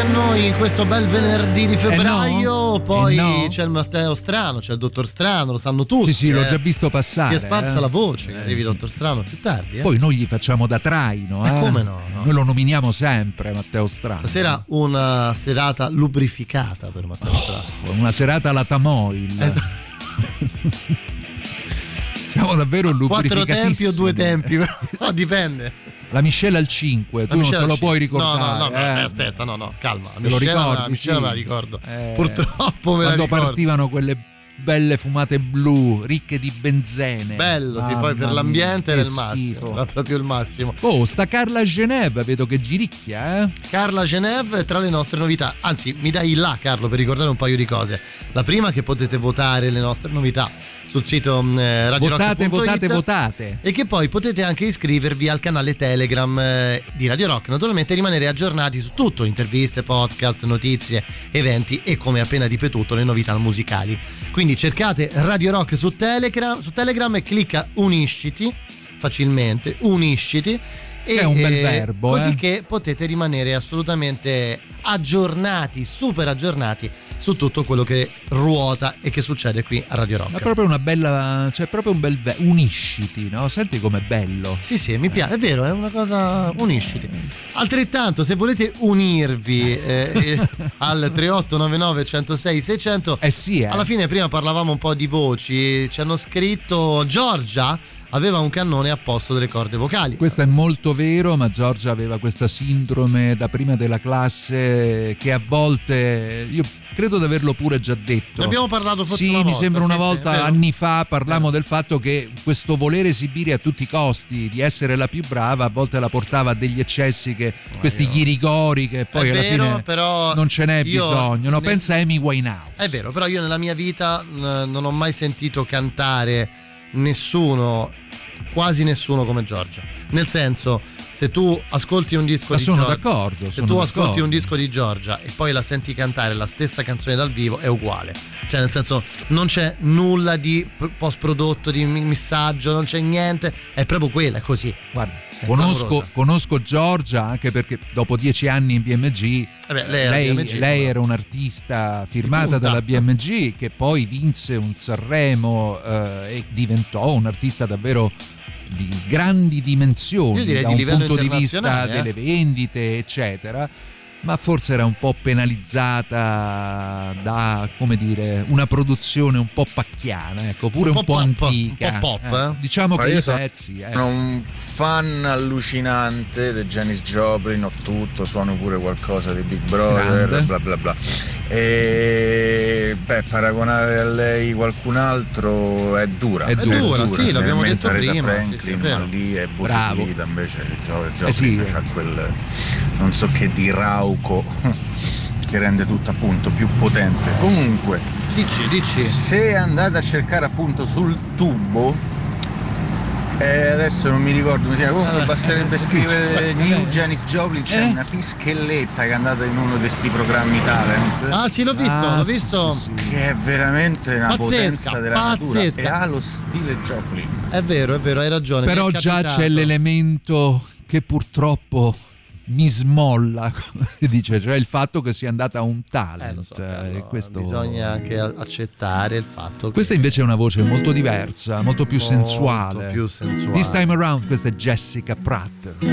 a noi questo bel venerdì di febbraio. Eh no, poi eh no. c'è il Matteo Strano, c'è il Dottor Strano, lo sanno tutti. Sì, sì, eh. l'ho già visto passare. Si è sparsa eh. la voce che arrivi Dottor Strano più tardi. Eh. Poi noi gli facciamo da traino. Eh. Eh, come no, no? Noi lo nominiamo sempre Matteo Strano. Stasera una serata lubrificata per Matteo oh, Strano. Una serata alla Tamoil. Esatto. Siamo davvero lubrificatissimi. Quattro tempi o due tempi? No, dipende. La miscela al cinque, tu non te lo puoi ricordare. No, no, no, eh. Eh, aspetta, no, no, calma. La miscela sì. me la ricordo. Eh. Purtroppo me Quando la ricordo. Quando partivano quelle belle fumate blu, ricche di benzene. Bello, sì, poi per l'ambiente era il massimo. Era proprio il massimo. Oh, sta Carla Genève, vedo che giricchia, eh. Carla Genève tra le nostre novità. Anzi, mi dai là, Carlo, per ricordare un paio di cose. La prima è che potete votare le nostre novità sul sito eh, radio votate, rock punto it, votate, votate, e che poi potete anche iscrivervi al canale Telegram eh, di Radio Rock, naturalmente, e rimanere aggiornati su tutto: interviste, podcast, notizie, eventi e, come appena ripetuto, le novità musicali. Quindi cercate Radio Rock su Telegram, su Telegram e clicca unisciti facilmente, unisciti che e, è un bel eh, verbo, così eh. che potete rimanere assolutamente aggiornati, super aggiornati su tutto quello che ruota e che succede qui a Radio Rock. È proprio una bella, cioè proprio un bel be- unisciti, no? Senti com'è bello. Sì, sì, mi piace, è vero, è una cosa, unisciti. Altrettanto, se volete unirvi eh, eh, al tre otto nove nove uno zero sei sei zero zero, eh sì, eh. alla fine prima parlavamo un po' di voci, ci hanno scritto Giorgia aveva un cannone a posto delle corde vocali. Questo è molto vero, ma Giorgia aveva questa sindrome da prima della classe che a volte, io credo di averlo pure già detto, ne abbiamo parlato forse sì, una volta, mi sembra una sì, volta sì, anni fa parlammo eh. del fatto che questo volere esibire a tutti i costi di essere la più brava a volte la portava a degli eccessi che ma questi io... ghirigori che poi è alla vero, fine però non ce n'è bisogno, no? Ne... pensa a Amy Winehouse. È vero, però io nella mia vita n- non ho mai sentito cantare nessuno, quasi nessuno come Giorgia, nel senso, se tu ascolti un disco ma di sono Giorgia, d'accordo, se sono tu d'accordo. ascolti un disco di Giorgia e poi la senti cantare la stessa canzone dal vivo è uguale, cioè nel senso non c'è nulla di post prodotto, di missaggio, non c'è niente, è proprio quella, è così. Guarda, Conosco, conosco Giorgia anche perché dopo dieci anni in B M G, eh beh, lei, era, lei, B M G, lei era un'artista firmata dalla B M G che poi vinse un Sanremo eh, e diventò un'artista davvero di grandi dimensioni da di un punto di vista eh? delle vendite eccetera, ma forse era un po' penalizzata da, come dire, una produzione un po' pacchiana, ecco, pure un po', un po pop, antica, un po' pop, eh. Eh. diciamo ma che io i pezzi sono eh. un fan allucinante di Janis Joplin, ho tutto, suono pure qualcosa di Big Brother, grande. Bla bla bla, e beh, paragonare a lei qualcun altro è dura, è dura, è dura sì, l'abbiamo detto prima, Franklin, sì, sì, ma lì è vocifida, invece Joplin eh sì, c'ha quel non so che di rau che rende tutto appunto più potente. Comunque dici, dici. se andate a cercare appunto sul tubo eh, adesso non mi ricordo, cioè, comunque basterebbe scrivere New Janis Joplin, c'è eh? una pischelletta che è andata in uno di questi programmi talent. Ah sì, l'ho visto, ah, l'ho visto. Sì, sì, sì. Che è veramente una pazzesca, potenza della pazzesca. natura, e ha lo stile Joplin. È vero, è vero, hai ragione. Però già c'è l'elemento che purtroppo mi smolla, come si dice, cioè il fatto che sia andata a un talent. Eh, lo so, Carlo, questo... bisogna anche accettare il fatto che... Questa invece è una voce molto diversa, molto più molto sensuale. più sensuale. This time around questa è Jessica Pratt. This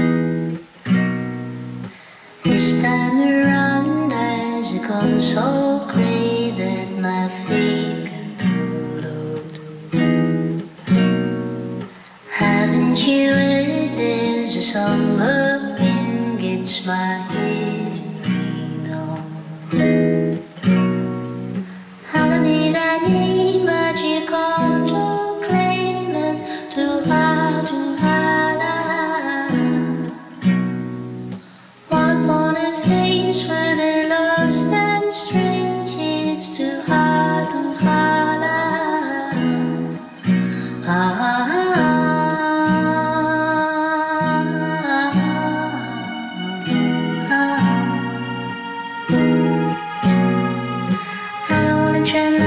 time around as you come so great that my feet can float. Haven't you heard there's a summer it's my head and rain on. I'll be thy name, but you come to claim it. Too hard, too hard, ah. All upon a face when it lost and strange. It's too hard, too hard, ah. Ah. Thank you.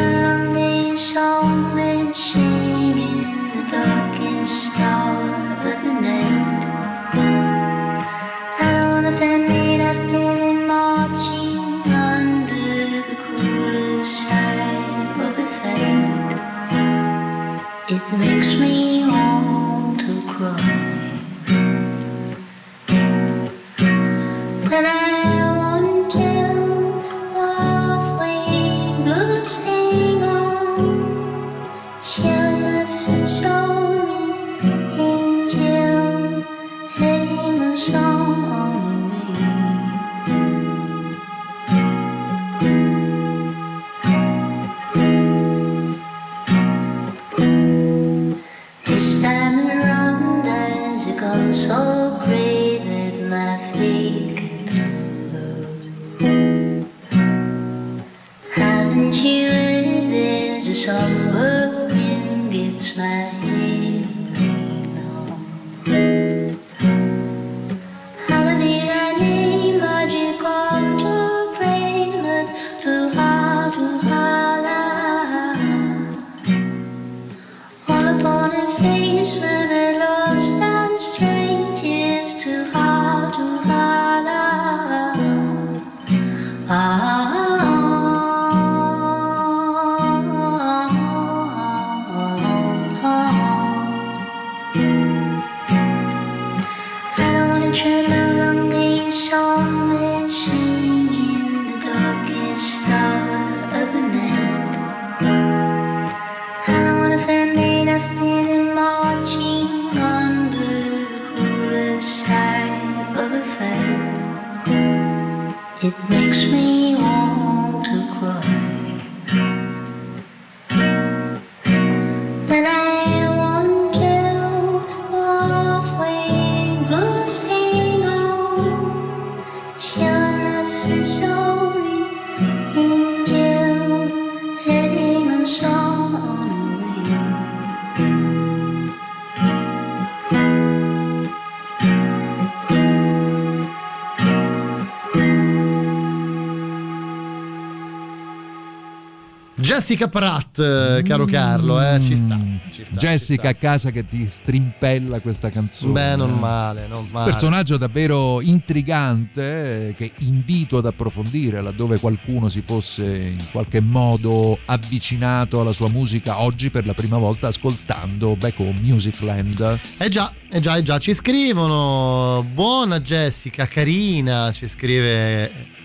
Isn't she red? There's a somber wind, it's my evening on. How did I name magic come to play, but too hard to holler? All upon her face when I lost and strange, it's too hard to holler. Ah. It makes me want to cry when I wander halfway, blues hang on. She on a fish only angel heading on song on the wheel. Jessica Pratt, caro Carlo, eh, ci sta, ci sta Jessica ci sta. A casa che ti strimpella questa canzone. Beh, non male, non male. Un personaggio davvero intrigante che invito ad approfondire laddove qualcuno si fosse in qualche modo avvicinato alla sua musica oggi per la prima volta ascoltando Back Home Musicland. Eh già, eh già, eh già, ci scrivono. Buona Jessica, carina, ci scrive.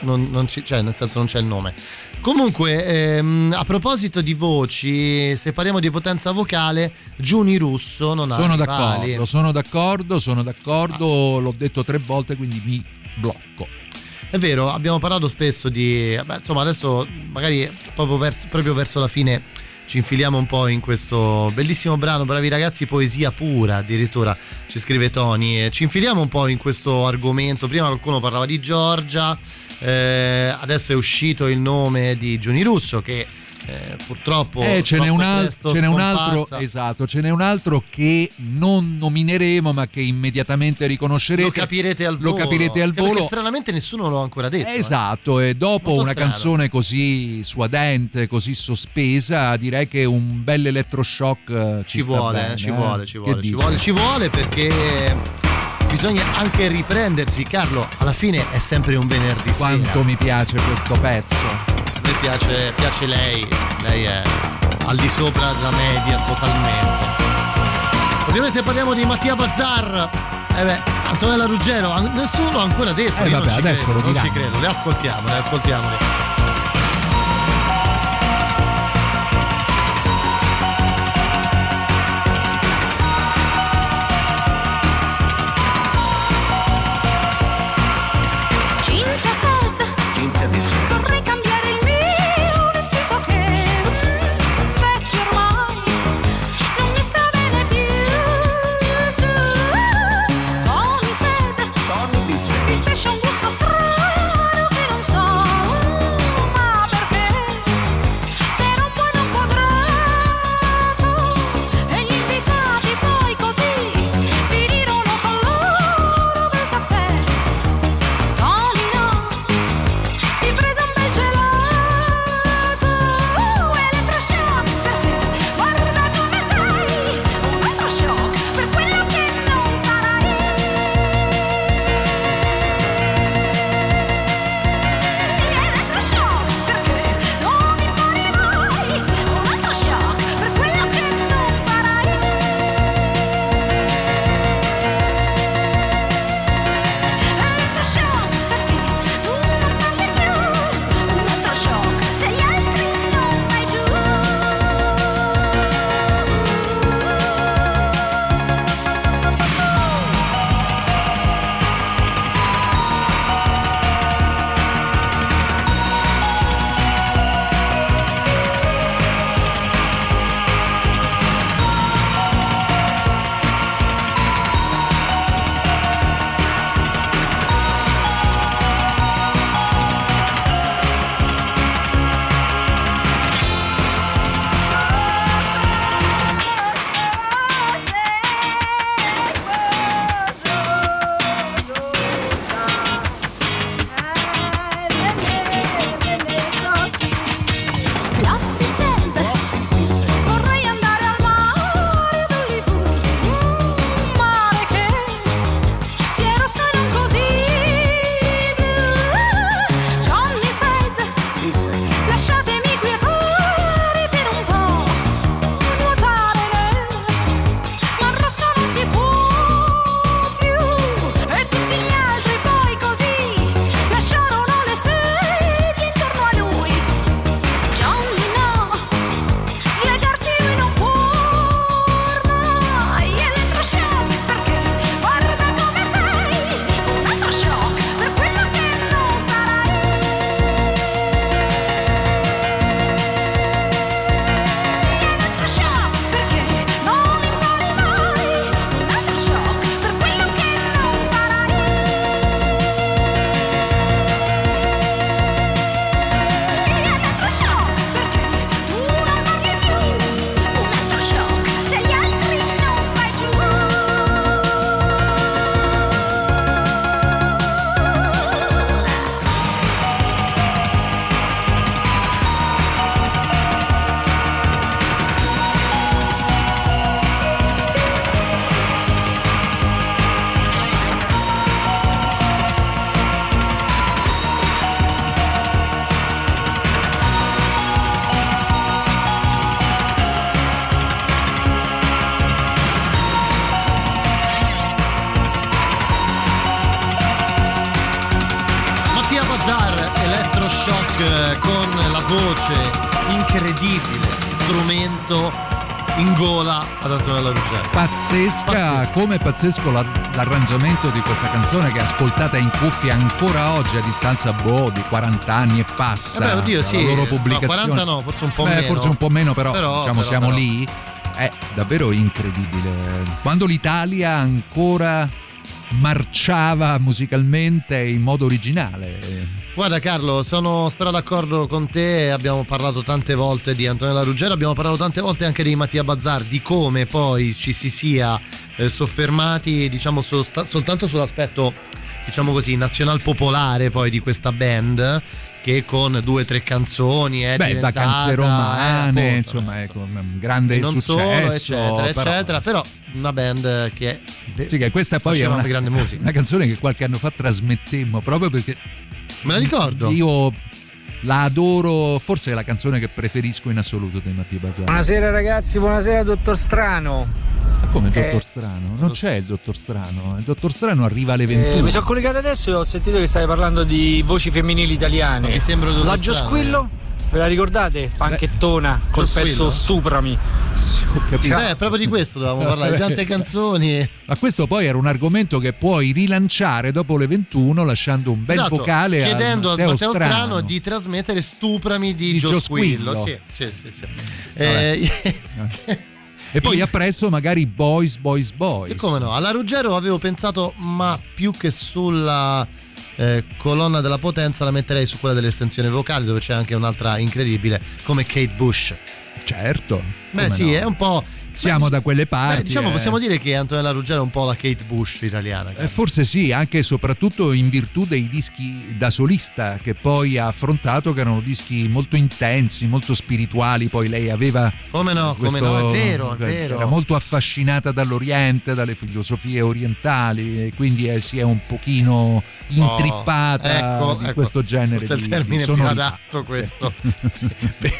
Non, non ci, cioè, nel senso non c'è il nome. Comunque ehm, a proposito di voci, se parliamo di potenza vocale, Giuni Russo non ha sono rivali. d'accordo sono d'accordo sono d'accordo ah. L'ho detto tre volte, quindi mi blocco. È vero, abbiamo parlato spesso di beh, insomma adesso magari proprio verso, proprio verso la fine ci infiliamo un po' in questo bellissimo brano, bravi ragazzi, poesia pura addirittura, ci scrive Tony. Ci infiliamo un po' in questo argomento. Prima qualcuno parlava di Giorgia, eh, adesso è uscito il nome di Giuni Russo che eh, purtroppo eh, ce n'è un altro, ce n'è un altro esatto, ce n'è un altro che non nomineremo ma che immediatamente riconoscerete. Lo capirete al volo. Lo capirete al volo. Perché stranamente nessuno l'ha ancora detto. Eh, eh. Esatto, e dopo Molto una strano. canzone così suadente, così sospesa, direi che un bel elettroshock ci, ci vuole, bene, ci eh? vuole, ci vuole, che ci vuole, ci vuole perché bisogna anche riprendersi, Carlo. Alla fine è sempre un venerdì sera. Quanto mi piace questo pezzo. A me piace, piace lei. Lei è al di sopra della media totalmente. Ovviamente parliamo di Mattia Bazzar. Eh beh, Antonella Ruggero, nessuno l'ha ancora detto. Eh Io vabbè, non ci adesso credo, lo non ci credo. Le ascoltiamo, le ascoltiamole. Special gusto strano che non so. shock con la voce incredibile, strumento in gola ad Antonella Ruggeri. Pazzesca, pazzesco. Come pazzesco l'arrangiamento di questa canzone che ascoltata in cuffia ancora oggi a distanza boh di quaranta anni e passa. Vabbè, oddio, sì, loro pubblicazione. No, quaranta no, forse un po' Beh, meno. Forse un po' meno, però, però diciamo però, siamo però. lì. È davvero incredibile. Quando l'Italia ancora marciava musicalmente in modo originale. Guarda Carlo, sono stra d'accordo con te, abbiamo parlato tante volte di Antonella Ruggeri, abbiamo parlato tante volte anche di Mattia Bazzar, di come poi ci si sia eh, soffermati diciamo solt- soltanto sull'aspetto diciamo così nazional popolare poi di questa band che con due o tre canzoni è Beh, diventata da canzoni romane, eh, insomma, ecco, un grande non successo, solo, eccetera, però... eccetera, però una band che, sì, che questa poi è una, grande musica. Una canzone che qualche anno fa trasmettemmo proprio perché me la ricordo. Io la adoro, forse è la canzone che preferisco in assoluto dei Mattia Bazzar. Buonasera ragazzi, buonasera dottor Strano. Ma come il eh, dottor Strano? Non c'è il dottor Strano, il dottor Strano arriva alle ventuno. Eh, mi sono collegato adesso e ho sentito che stai parlando di voci femminili italiane. Ma mi sembra dottor Strano. La Giosquillo? Ve la ricordate? Panchettona Beh, col pezzo Stuprami. Sì, ho capito. Beh, proprio di questo dovevamo parlare, di tante canzoni. Ma questo poi era un argomento che puoi rilanciare dopo le ventuno lasciando un bel esatto, vocale chiedendo a Matteo, Matteo Strano. Strano di trasmettere Stuprami di, di Giosquillo. Giosquillo. Sì, sì, sì. sì. Eh, e poi appresso magari Boys, Boys, Boys. E come no? Alla Ruggero avevo pensato, ma più che sulla eh, colonna della potenza la metterei su quella dell'estensione vocale, dove c'è anche un'altra incredibile come Kate Bush. Certo. Beh sì, no? È un po'... Siamo beh, da quelle parti. Beh, diciamo eh. possiamo dire che Antonella Ruggero è un po' la Kate Bush italiana. Eh, forse sì, anche e soprattutto in virtù dei dischi da solista che poi ha affrontato, che erano dischi molto intensi, molto spirituali. Poi lei aveva. Come no, questo, come no, è vero, è vero. Era molto affascinata dall'Oriente, dalle filosofie orientali, e quindi eh, si è un pochino intrippata oh, ecco, di ecco. questo genere. Questo è il termine più adatto, questo per,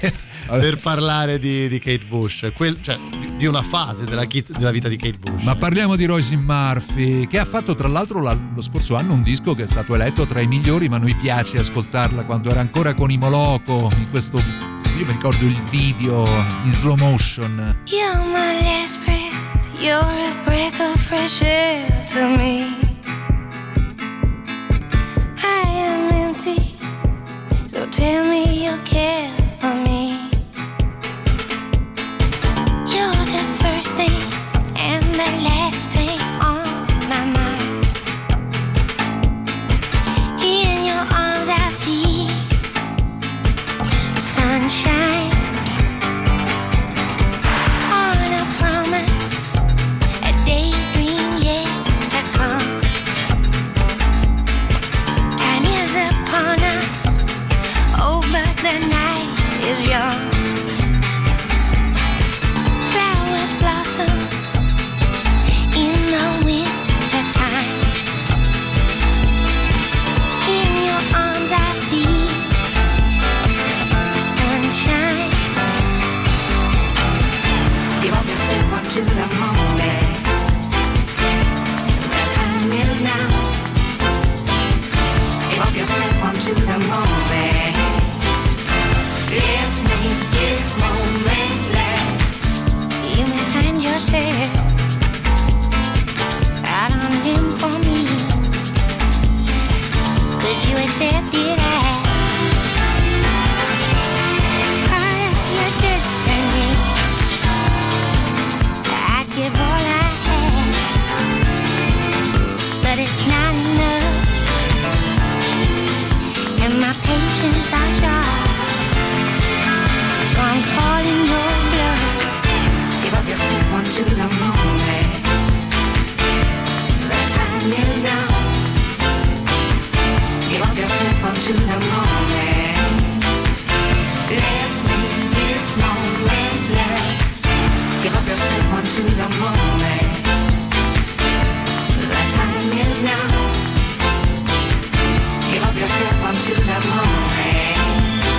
per parlare di, di Kate Bush. Quel, cioè, di una fase della, della vita di Kate Bush. Ma parliamo di Roisin Murphy, che ha fatto tra l'altro lo scorso anno un disco che è stato eletto tra i migliori, ma a noi piace ascoltarla quando era ancora con i Moloco, in questo, io mi ricordo il video in slow motion. You're my last breath, you're a breath of fresh air to me. I am empty, so tell me you care for me. You're the first thing and the last thing on my mind. In your arms I feel sunshine. On a promise, a daydream yet to come. Time is upon us, oh but the night is young. Blossom in the winter time. In your arms I feel sunshine. Give up yourself unto the morning. The time is now. Give up yourself unto the morning. Let's make this moment last. You may find yourself out on him for me. Could you accept it as part of your destiny? I'd give all I have, but it's not enough, and my patience are short, so I'm calling your bluff. Give up yourself unto the moment. The time is now. Give up yourself unto the moment. Let's make this moment last. Give up yourself unto the moment. The time is now. Give up yourself unto the moment.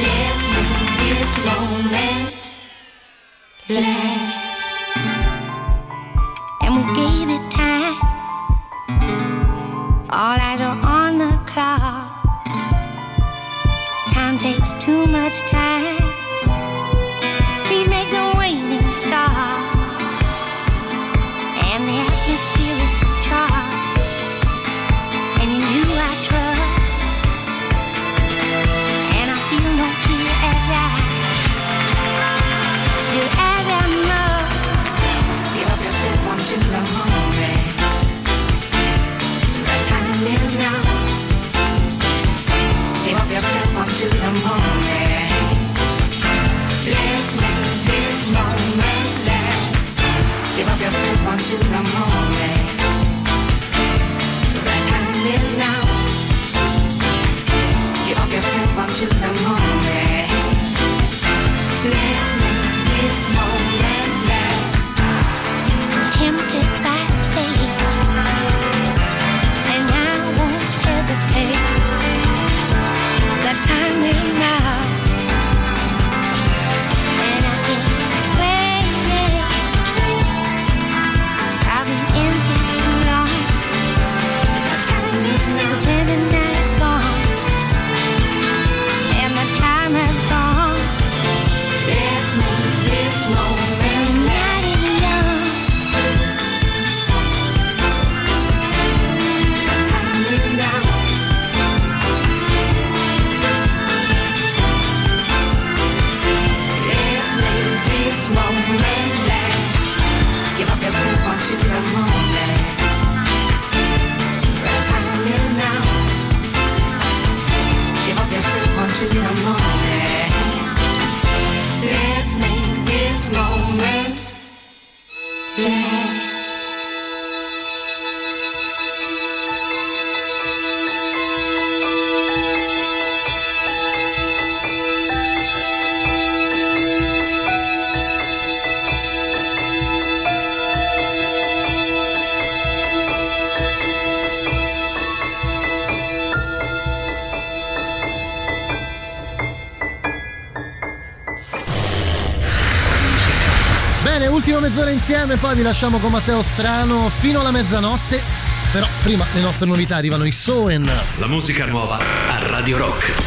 Let's make this moment last. And we gave it time. All eyes are on the clock. sun takes too much time. Please make the raining stop, and the atmosphere is charged, and in you I trust, and I feel no fear as I do as I must. Rivolgo se quanto l'amore, the time is now. Give yourself up to the moment. Let's make this moment last. Give up yourself up to the moment. The time is now. Give up yourself up to the moment. Let's make this moment last. Tempted by fate, and I won't hesitate. The time is now, and I can't wait. I've been empty too long. The time is now, till the night is gone, and the time has gone. Let's move this moment. The night is young. The time is now. This moment last. Give up yourself onto the moment. The time is now. Give up yourself onto the moment. Let's make this moment last. Ultima mezz'ora insieme, poi vi lasciamo con Matteo Strano fino alla mezzanotte. Però prima le nostre novità arrivano i Soen. La musica nuova a Radio Rock.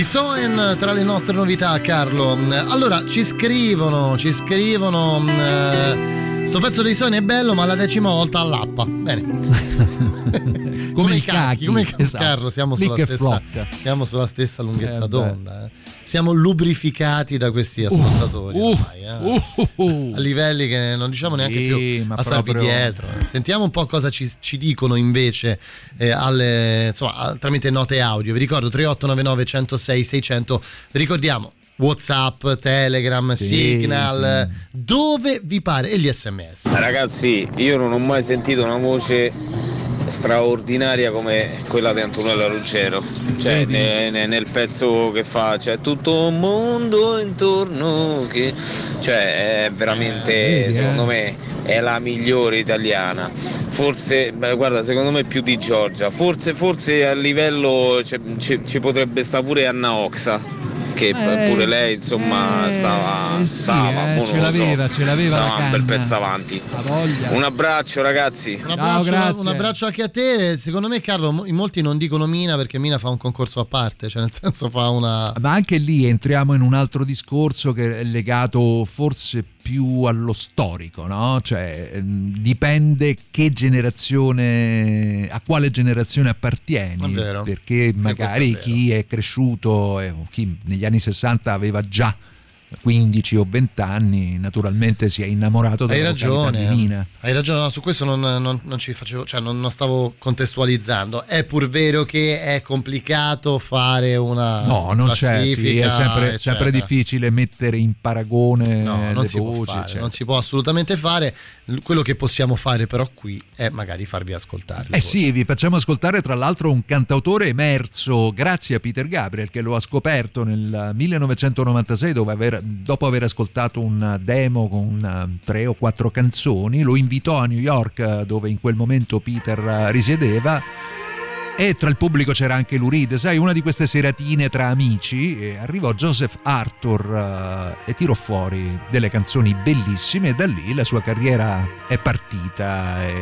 I Soen tra le nostre novità, Carlo. Allora, ci scrivono, ci scrivono. Eh, sto pezzo dei Soen è bello, ma la decima volta all'appa. Bene. Come, come il cacchi, come il esatto. Carlo, siamo sulla, stessa, siamo sulla stessa lunghezza eh, d'onda. Eh. Siamo lubrificati da questi ascoltatori uh, ormai, eh. uh, uh, uh. a livelli che non diciamo neanche sì, più a starvi dietro. Sentiamo un po' cosa ci, ci dicono invece eh, alle, insomma, tramite note audio. Vi ricordo tre otto nove nove uno zero sei sei zero zero. Vi ricordiamo WhatsApp, Telegram, sì, Signal, sì. dove vi pare, e gli sms. Ragazzi, io non ho mai sentito una voce straordinaria come quella di Antonella Ruggero, cioè ne, ne, nel pezzo che fa, cioè tutto un mondo intorno che, cioè è veramente eh, secondo me è la migliore italiana, forse, beh, guarda, secondo me più di Giorgia, forse forse a livello ci potrebbe sta pure Anna Oxa, che eh, pure lei insomma eh, stava, sì, stava eh, ce l'aveva, so, ce l'aveva stava la un bel pezzo avanti. Un abbraccio ragazzi, un abbraccio, ciao, un abbraccio anche a te. Secondo me Carlo, in molti non dicono Mina perché Mina fa un concorso a parte, cioè nel senso fa una, ma anche lì entriamo in un altro discorso che è legato forse più allo storico, no? Cioè dipende che generazione, a quale generazione appartieni, perché magari è chi è cresciuto, eh, chi negli anni sessanta aveva già quindici o venti anni, naturalmente si è innamorato della vocalità divina. Hai ragione, no, su questo non, non, non ci facevo, cioè non, non stavo contestualizzando. È pur vero che è complicato fare una no, non c'è, sì, è sempre, sempre difficile mettere in paragone no, le non si voci, può fare, non si può assolutamente fare. Quello che possiamo fare però qui è magari farvi ascoltare. Eh forse. Sì, vi facciamo ascoltare tra l'altro un cantautore emerso grazie a Peter Gabriel, che lo ha scoperto nel millenovecentonovantasei dove aver dopo aver ascoltato una demo con tre o quattro canzoni, lo invitò a New York dove in quel momento Peter risiedeva, e tra il pubblico c'era anche Lou Reed, sai, una di queste seratine tra amici, e arrivò Joseph Arthur e tirò fuori delle canzoni bellissime, e da lì la sua carriera è partita. E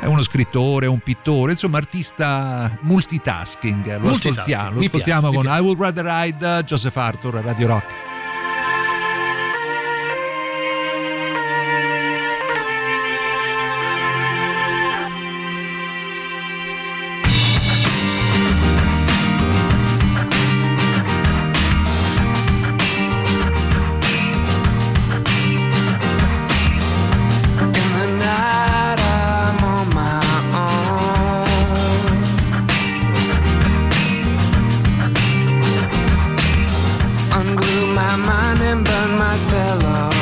è uno scrittore, un pittore, insomma artista multitasking. Lo multitasking, ascoltiamo, lo ascoltiamo piace, con I Would Rather Ride, Joseph Arthur, Radio Rock. I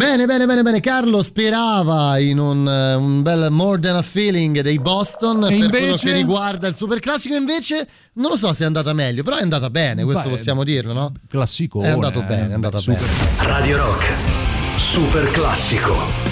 Bene, bene, bene, bene. Carlo sperava in un, un bel More Than a Feeling dei Boston, e per invece... quello che riguarda il Superclassico. Invece non lo so se è andata meglio, però è andata bene, questo Beh, possiamo dirlo, no? Classico. È andato bene, è andata super bene. Radio Rock Superclassico.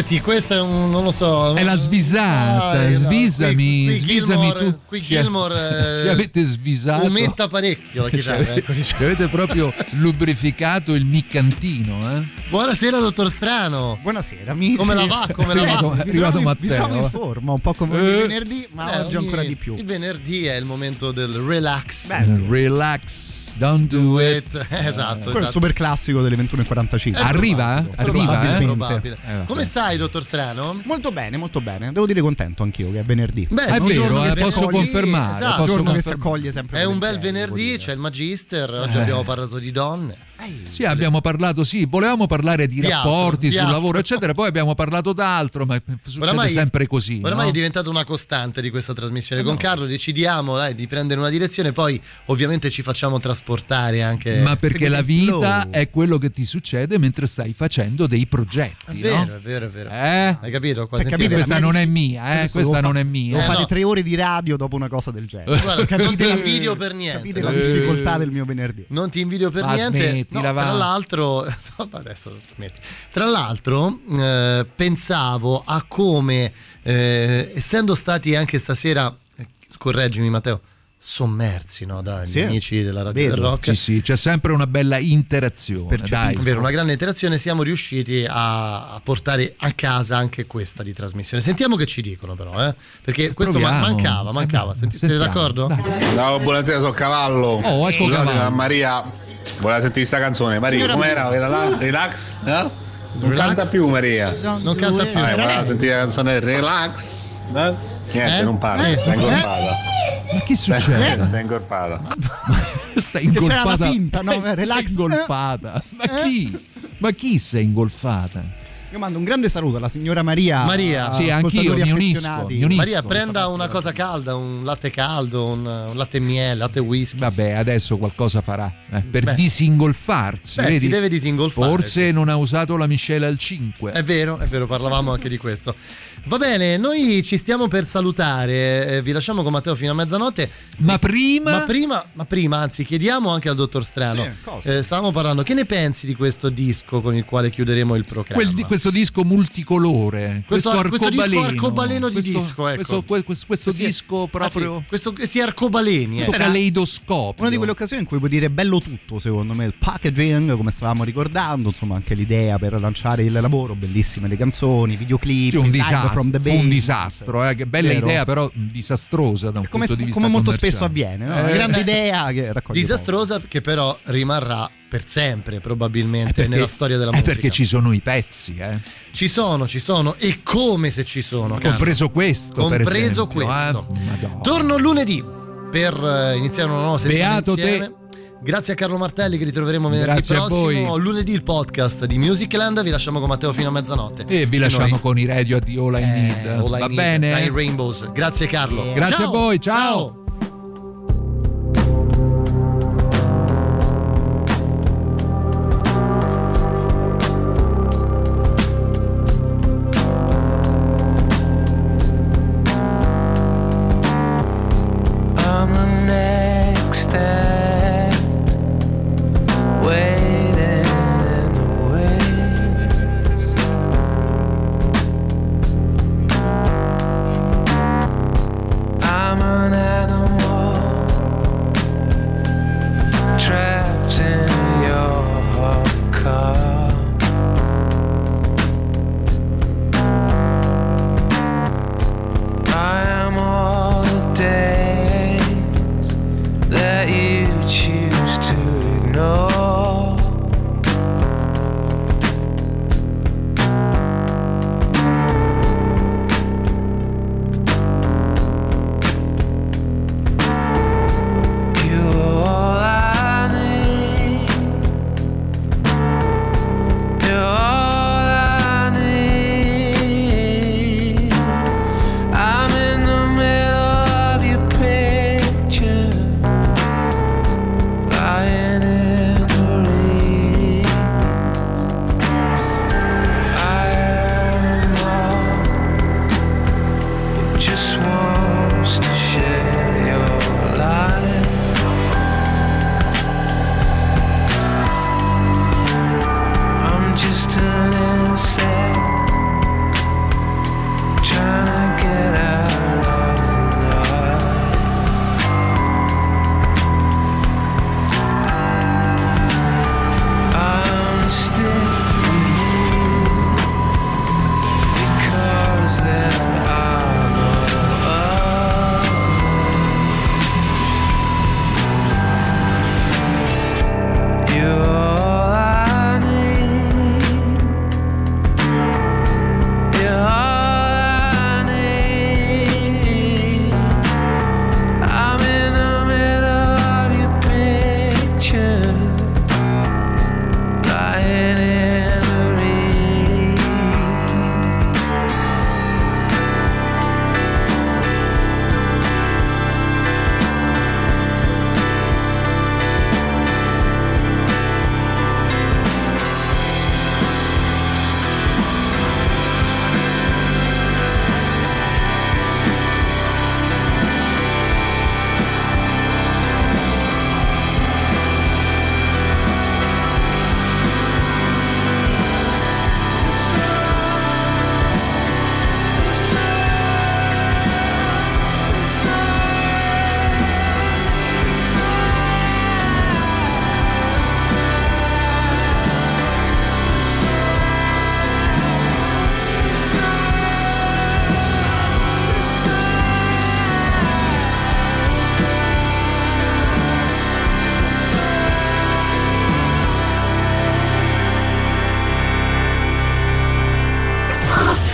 effetti questo è un, non lo so, è la svisata. Ah, svisami, no. qui, qui svisami Gilmore, tu. Qui Gilmore eh, ci avete svisato. Aumenta parecchio la chitarra. Ci avete, ecco, diciamo. Ci avete proprio lubrificato il miccantino, eh? Buonasera dottor Strano. Buonasera amici. Come la va? Come la va? È arrivato mi, Matteo. Mi in forma un po' come eh. il venerdì, ma eh, oggi ogni, ancora di più. Il venerdì è il momento del relax. Beh, sì. Relax, don't do, do it. it. Esatto, eh, esatto. Il super classico delle ventuno e quarantacinque. Arriva? Arriva, eh? Probabile. Eh, come stai dottor Strano? Molto bene, molto bene. Devo dire contento anch'io che è venerdì. Beh, è vero, eh, posso accoglie, confermare, esatto. Posso giorno conferm- che si accoglie sempre. È un bel venerdì, c'è cioè il Magister, oggi eh. abbiamo parlato di donne. Sì, abbiamo parlato, sì, volevamo parlare di, di rapporti altro, sul di lavoro, altro. eccetera, poi abbiamo parlato d'altro, ma succede oramai, sempre così. Oramai no? È diventata una costante di questa trasmissione. No. Con Carlo decidiamo dai, di prendere una direzione, poi ovviamente ci facciamo trasportare anche. Ma perché la vita flow. È quello che ti succede mentre stai facendo dei progetti. È vero, no? è vero, è vero. Eh? Hai capito? Quasi hai capito? Questa non è mia, eh? Questa non fa... è mia. Devo eh, fate no. tre ore di radio dopo una cosa del genere. Guarda, non ti invidio per niente. Capite la difficoltà del mio venerdì. Non ti invidio per niente. No, tra l'altro, adesso smetti. Tra l'altro eh, pensavo a come eh, essendo stati anche stasera, correggimi Matteo, sommersi no, dai sì, amici della Radio vero, Rock. Sì, sì, c'è sempre una bella interazione, dai. Vero, una grande interazione, siamo riusciti a, a portare a casa anche questa di trasmissione. Sentiamo che ci dicono però, eh? Perché questo ma- mancava, mancava. Senti, siete d'accordo? Dai. Ciao, buonasera, sono Cavallo. Oh, ecco Cavallo. Maria. Voleva sentire sta canzone, Maria. Com'era? Era là? Relax? Eh? Non relax. Canta più, Maria. Don't non canta più. Eh, voleva sentire la canzone Relax? Eh? Niente, eh? non parla. Sì. Sei ingolfata. Eh? Ma che succede? Sei, sei ingolfata. Sei ingolfata. C'era la finta, no? Relax. Sei ingolfata. Ma chi? Ma chi sei ingolfata? Io mando un grande saluto alla signora Maria. Maria, sì, anch'io mi unisco, mi unisco. Maria, prenda una cosa calda, un latte caldo, un, un latte miele, latte whisky. Vabbè, adesso qualcosa farà eh, per beh. disingolfarsi. Beh, vedi? Si deve disingolfare. Forse sì. non ha usato la miscela al cinque. È vero, è vero, parlavamo anche di questo. Va bene, noi ci stiamo per salutare, vi lasciamo con Matteo fino a mezzanotte. Ma prima, ma prima, ma prima anzi, chiediamo anche al dottor Strano. Sì, eh, stavamo parlando, che ne pensi di questo disco con il quale chiuderemo il programma? Quel di questo Questo disco multicolore, questo, questo, questo disco arcobaleno di questo, disco, ecco. questo, questo, questo sì, disco proprio, ah sì, questo, questi arcobaleni, questo eh. caleidoscopio. Una di quelle occasioni in cui puoi dire bello tutto, secondo me, il packaging, come stavamo ricordando, insomma anche l'idea per lanciare il lavoro, bellissime le canzoni, videoclip, sì, un, disastro, from the base, un disastro, eh, che bella vero? idea però disastrosa da un come, punto di vista come molto spesso avviene, no? eh, una grande eh, idea che raccoglie disastrosa poco. Che però rimarrà per sempre probabilmente perché, nella storia della musica. È perché ci sono i pezzi, eh? Ci sono, ci sono e come se ci sono. Compreso caro. questo, compreso per esempio, questo. Eh? Torno lunedì per iniziare una nuova settimana Beato insieme. Te. Grazie a Carlo Martelli che ritroveremo venerdì Grazie prossimo. Lunedì il podcast di Musicland, vi lasciamo con Matteo fino a mezzanotte. E vi lasciamo e noi... con i radio di All I Need. Eh, All I Va Need, bene. Dai Rainbows. Grazie Carlo. Yeah. Grazie ciao. a voi, ciao. ciao. I'm an animal.